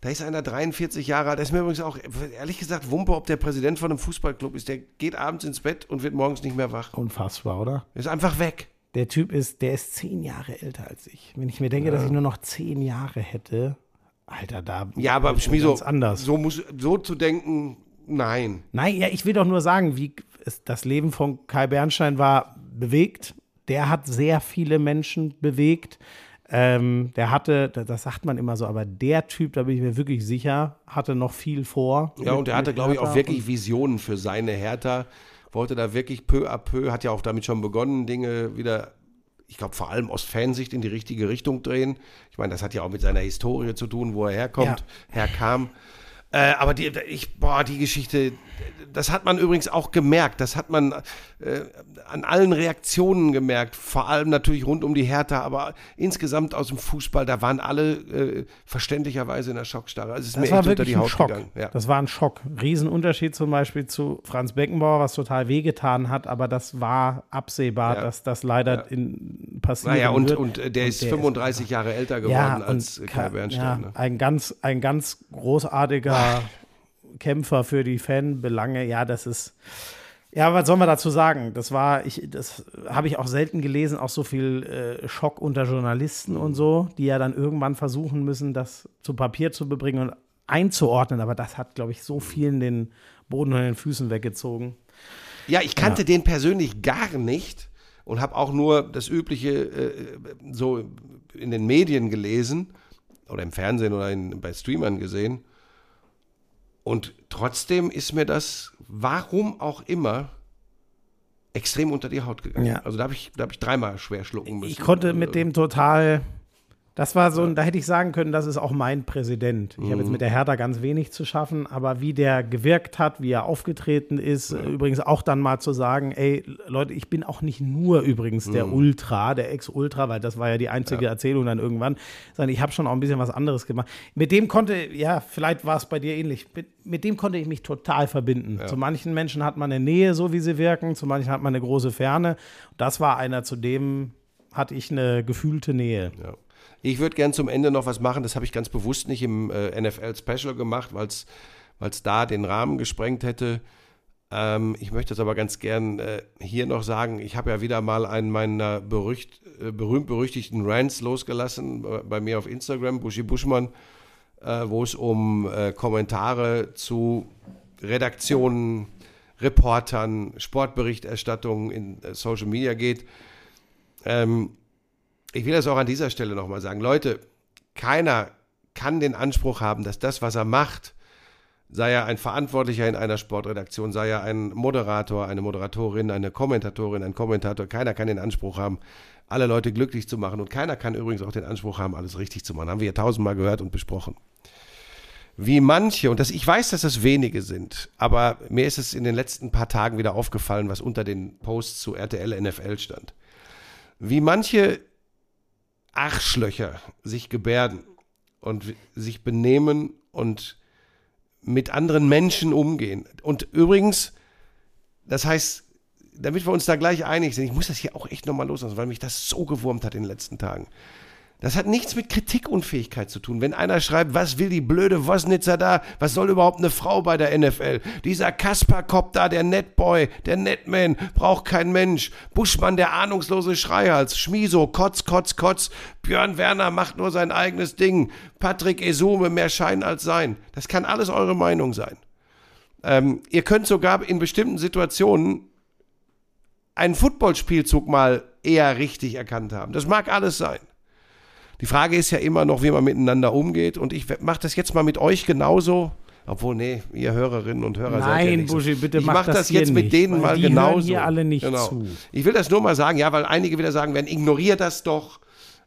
Da ist einer dreiundvierzig Jahre alt. Das ist mir übrigens auch, ehrlich gesagt, Wumpe, ob der Präsident von einem Fußballclub ist. Der geht abends ins Bett und wird morgens nicht mehr wach. Unfassbar, oder? Ist einfach weg. Der Typ ist, der ist zehn Jahre älter als ich. Wenn ich mir denke, ja. dass ich nur noch zehn Jahre hätte... Alter, da ja, aber Schmizo, ganz anders. So, muss, so zu denken, nein. Nein, ja, ich will doch nur sagen, wie es, das Leben von Kai Bernstein war bewegt. Der hat sehr viele Menschen bewegt. Ähm, der hatte, das sagt man immer so, aber der Typ, da bin ich mir wirklich sicher, hatte noch viel vor. Ja, und der hatte, glaube ich, auch wirklich Visionen für seine Hertha. Wollte da wirklich peu à peu, hat ja auch damit schon begonnen, Dinge wieder... ich glaube, vor allem aus Fansicht in die richtige Richtung drehen. Ich meine, das hat ja auch mit seiner Historie zu tun, wo er herkommt, ja. herkam. Äh, aber die, ich, boah, die Geschichte, das hat man übrigens auch gemerkt. Das hat man äh, an allen Reaktionen gemerkt. Vor allem natürlich rund um die Hertha, aber insgesamt aus dem Fußball, da waren alle äh, verständlicherweise in der Schockstarre. Also es ist das mir war echt wirklich unter die Haut ein Schock. Gegangen. Ja. Das war ein Schock. Riesenunterschied zum Beispiel zu Franz Beckenbauer, was total wehgetan hat, aber das war absehbar, ja. dass das leider ja. in, passieren naja, und, wird. Und, und der und ist der fünfunddreißig ist Jahre älter geworden ja, als Kai Bernstein. Ja, ne? ein, ganz, ein ganz großartiger Kämpfer für die Fanbelange, ja, das ist, ja, was soll man dazu sagen? Das war, ich, das habe ich auch selten gelesen, auch so viel äh, Schock unter Journalisten und so, die ja dann irgendwann versuchen müssen, das zu Papier zu bringen und einzuordnen, aber das hat, glaube ich, so vielen den Boden unter den Füßen weggezogen. Ja, ich kannte ja. den persönlich gar nicht und habe auch nur das Übliche äh, so in den Medien gelesen oder im Fernsehen oder in, bei Streamern gesehen. Und trotzdem ist mir das, warum auch immer, extrem unter die Haut gegangen. Ja. Also da habe ich, da hab ich dreimal schwer schlucken müssen. Ich konnte mit dem total, das war so, ja. da hätte ich sagen können, das ist auch mein Präsident. Ich mhm. habe jetzt mit der Hertha ganz wenig zu schaffen, aber wie der gewirkt hat, wie er aufgetreten ist, ja. übrigens auch dann mal zu sagen, ey, Leute, ich bin auch nicht nur übrigens der mhm. Ultra, der Ex-Ultra, weil das war ja die einzige ja. Erzählung dann irgendwann, sondern ich habe schon auch ein bisschen was anderes gemacht. Mit dem konnte, ja, vielleicht war es bei dir ähnlich, mit mit dem konnte ich mich total verbinden. Ja. Zu manchen Menschen hat man eine Nähe, so wie sie wirken, zu manchen hat man eine große Ferne. Das war einer, zu dem hatte ich eine gefühlte Nähe. Ja. Ich würde gern zum Ende noch was machen, das habe ich ganz bewusst nicht im äh, N F L-Special gemacht, weil es da den Rahmen gesprengt hätte. Ähm, ich möchte das aber ganz gern äh, hier noch sagen, ich habe ja wieder mal einen meiner berücht, äh, berühmt-berüchtigten Rants losgelassen, äh, bei mir auf Instagram, Buschi Buschmann, äh, wo es um äh, Kommentare zu Redaktionen, Reportern, Sportberichterstattung in äh, Social Media geht. Ähm, Ich will das auch an dieser Stelle nochmal sagen. Leute, keiner kann den Anspruch haben, dass das, was er macht, sei er ein Verantwortlicher in einer Sportredaktion, sei er ein Moderator, eine Moderatorin, eine Kommentatorin, ein Kommentator, keiner kann den Anspruch haben, alle Leute glücklich zu machen. Und keiner kann übrigens auch den Anspruch haben, alles richtig zu machen. Haben wir ja tausendmal gehört und besprochen. Wie manche, und das, ich weiß, dass das wenige sind, aber mir ist es in den letzten paar Tagen wieder aufgefallen, was unter den Posts zu R T L N F L stand. Wie manche Arschlöcher sich gebärden und sich benehmen und mit anderen Menschen umgehen. Und übrigens, das heißt, damit wir uns da gleich einig sind, ich muss das hier auch echt nochmal loslassen, weil mich das so gewurmt hat in den letzten Tagen. Das hat nichts mit Kritikunfähigkeit zu tun. Wenn einer schreibt, was will die blöde Wosnitzer da? Was soll überhaupt eine Frau bei der N F L? Dieser Kasperkopf da, der Netboy, der Netman, braucht kein Mensch. Buschmann, der ahnungslose Schreihals. Schmiso, Kotz, Kotz, Kotz. Björn Werner macht nur sein eigenes Ding. Patrick Esume, mehr Schein als Sein. Das kann alles eure Meinung sein. Ähm, ihr könnt sogar in bestimmten Situationen einen Footballspielzug mal eher richtig erkannt haben. Das mag alles sein. Die Frage ist ja immer noch, wie man miteinander umgeht. Und ich mache das jetzt mal mit euch genauso. Obwohl, nee, ihr Hörerinnen und Hörer Nein, seid ja nicht Buschi, so. bitte ich mach das, das hier jetzt nicht, mit denen mal die genauso. Hören hier alle nicht genau. zu. Ich will das nur mal sagen, ja, weil einige wieder sagen werden, ignorier das doch.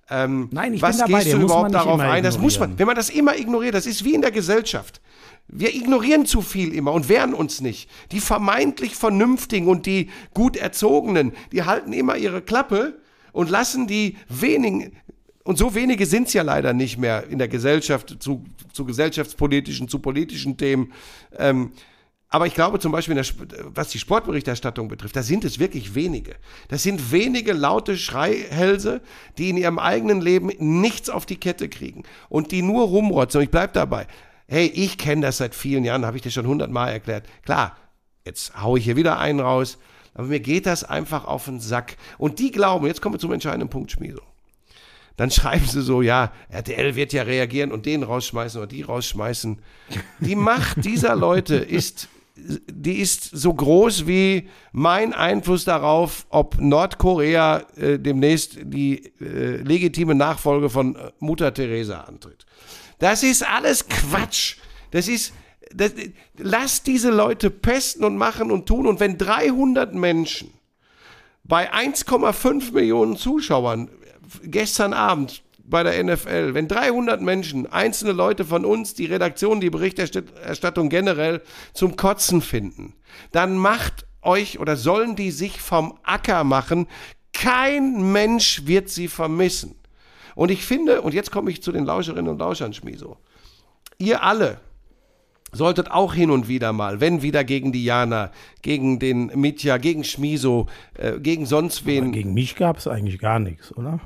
Ähm, Nein, ich was bin gehst dabei, du überhaupt darauf ein? Das muss man, wenn man das immer ignoriert, das ist wie in der Gesellschaft. Wir ignorieren zu viel immer und wehren uns nicht. Die vermeintlich Vernünftigen und die gut Erzogenen, die halten immer ihre Klappe und lassen die wenigen, und so wenige sind es ja leider nicht mehr in der Gesellschaft, zu, zu gesellschaftspolitischen, zu politischen Themen. Ähm, aber ich glaube zum Beispiel, in der, was die Sportberichterstattung betrifft, da sind es wirklich wenige. Das sind wenige laute Schreihälse, die in ihrem eigenen Leben nichts auf die Kette kriegen und die nur rumrotzen. Und ich bleibe dabei. Hey, ich kenne das seit vielen Jahren, habe ich dir schon hundertmal erklärt. Klar, jetzt haue ich hier wieder einen raus, aber mir geht das einfach auf den Sack. Und die glauben, jetzt kommen wir zum entscheidenden Punkt, Schmieso. Dann schreiben sie so, ja, R T L wird ja reagieren und den rausschmeißen oder die rausschmeißen. Die Macht dieser Leute ist, die ist so groß wie mein Einfluss darauf, ob Nordkorea äh, demnächst die äh, legitime Nachfolge von äh, Mutter Teresa antritt. Das ist alles Quatsch. Das ist, das, lasst diese Leute pesten und machen und tun. Und wenn dreihundert Menschen bei eins Komma fünf Millionen Zuschauern gestern Abend bei der N F L, wenn dreihundert Menschen, einzelne Leute von uns, die Redaktion, die Berichterstattung generell zum Kotzen finden, dann macht euch oder sollen die sich vom Acker machen. Kein Mensch wird sie vermissen. Und ich finde, und jetzt komme ich zu den Lauscherinnen und Lauschern, Schmieso, ihr alle solltet auch hin und wieder mal, wenn wieder gegen die Jana, gegen den Mitja, gegen Schmieso, äh, gegen sonst wen. Aber gegen mich gab es eigentlich gar nichts, oder?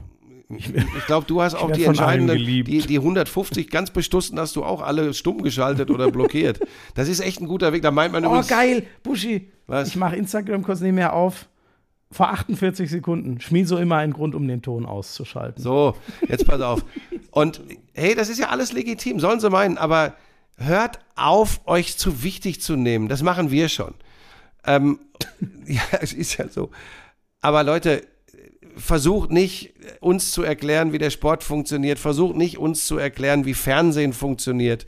Ich, ich glaube, du hast auch die entscheidenden, die, die hundertfünfzig ganz bestussen, hast du auch alle stumm geschaltet oder blockiert. Das ist echt ein guter Weg, da meint man übrigens... Oh, geil, Buschi, was? Ich mache Instagram kurz nebenher auf. Vor achtundvierzig Sekunden. Schmieso immer einen Grund, um den Ton auszuschalten. So, jetzt pass auf. Und hey, das ist ja alles legitim, sollen sie meinen, aber hört auf, euch zu wichtig zu nehmen. Das machen wir schon. Ähm, ja, es ist ja so. Aber Leute, versucht nicht, uns zu erklären, wie der Sport funktioniert. Versucht nicht, uns zu erklären, wie Fernsehen funktioniert.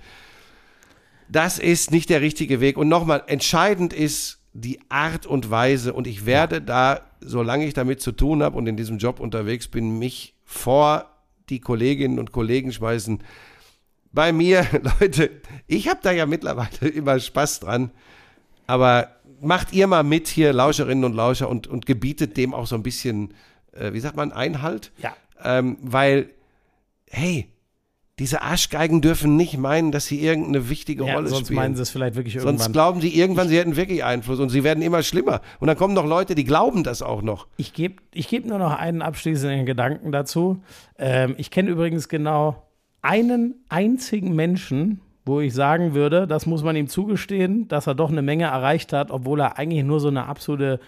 Das ist nicht der richtige Weg. Und nochmal, entscheidend ist die Art und Weise, und ich werde da, solange ich damit zu tun habe und in diesem Job unterwegs bin, mich vor die Kolleginnen und Kollegen schmeißen. Bei mir, Leute, ich habe da ja mittlerweile immer Spaß dran, aber macht ihr mal mit hier, Lauscherinnen und Lauscher, und, und gebietet dem auch so ein bisschen, äh, wie sagt man, Einhalt? Ja. Ähm, weil, hey, diese Arschgeigen dürfen nicht meinen, dass sie irgendeine wichtige ja, Rolle sonst spielen. Sonst meinen sie es vielleicht wirklich irgendwann. Sonst glauben sie irgendwann, ich, sie hätten wirklich Einfluss und sie werden immer schlimmer. Und dann kommen noch Leute, die glauben das auch noch. Ich gebe ich geb nur noch einen abschließenden Gedanken dazu. Ähm, ich kenne übrigens genau einen einzigen Menschen, wo ich sagen würde, das muss man ihm zugestehen, dass er doch eine Menge erreicht hat, obwohl er eigentlich nur so eine absolute...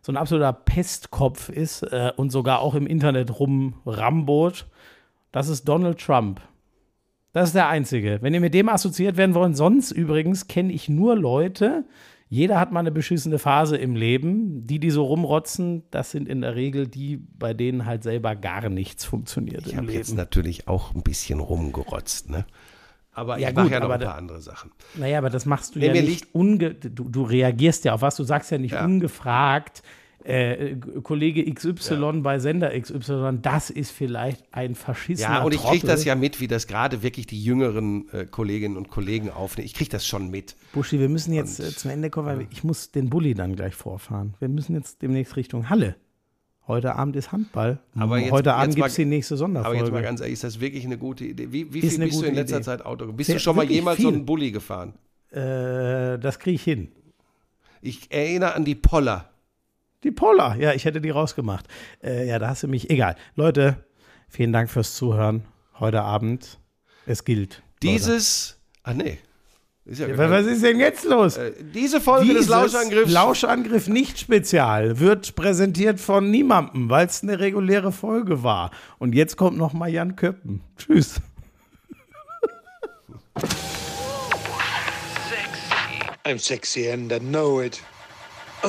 so ein absoluter Pestkopf ist äh, und sogar auch im Internet rumrambot. Das ist Donald Trump. Das ist der Einzige. Wenn ihr mit dem assoziiert werden wollt, sonst übrigens kenne ich nur Leute, jeder hat mal eine beschissene Phase im Leben, die, die so rumrotzen, das sind in der Regel die, bei denen halt selber gar nichts funktioniert ich im Leben. Ich habe jetzt natürlich auch ein bisschen rumgerotzt, ne? Aber ja, ich mache ja noch ein paar da, andere Sachen. Naja, aber das machst du nee, ja nicht, unge- du, du reagierst ja auf was, du sagst ja nicht ja. ungefragt, Äh, Kollege X Y ja. bei Sender X Y, das ist vielleicht ein Faschismus. Ja, und ich kriege das ja mit, wie das gerade wirklich die jüngeren äh, Kolleginnen und Kollegen aufnehmen. Ich kriege das schon mit. Buschi, wir müssen jetzt und, äh, zum Ende kommen, weil ja. ich muss den Bulli dann gleich vorfahren. Wir müssen jetzt demnächst Richtung Halle. Heute Abend ist Handball. Aber jetzt, Heute Abend gibt es die nächste Sonderfolge. Aber jetzt mal ganz ehrlich, ist das wirklich eine gute Idee? Wie, wie viel bist du in letzter Idee. Zeit Auto? Bist Sehr, du schon mal jemals viel. so einen Bulli gefahren? Äh, das kriege ich hin. Ich erinnere an die Poller. Die Polar, ja, ich hätte die rausgemacht. Äh, ja, da hast du mich, egal. Leute, vielen Dank fürs Zuhören heute Abend. Es gilt. Dieses, ach nee. Ist ja ja, was ist denn jetzt los? Äh, diese Folge Dieses des Lauschangriffs. Lauschangriff nicht spezial wird präsentiert von niemandem, weil es eine reguläre Folge war. Und jetzt kommt noch mal Jan Köppen. Tschüss. Sexy. I'm sexy and I know it. Oh.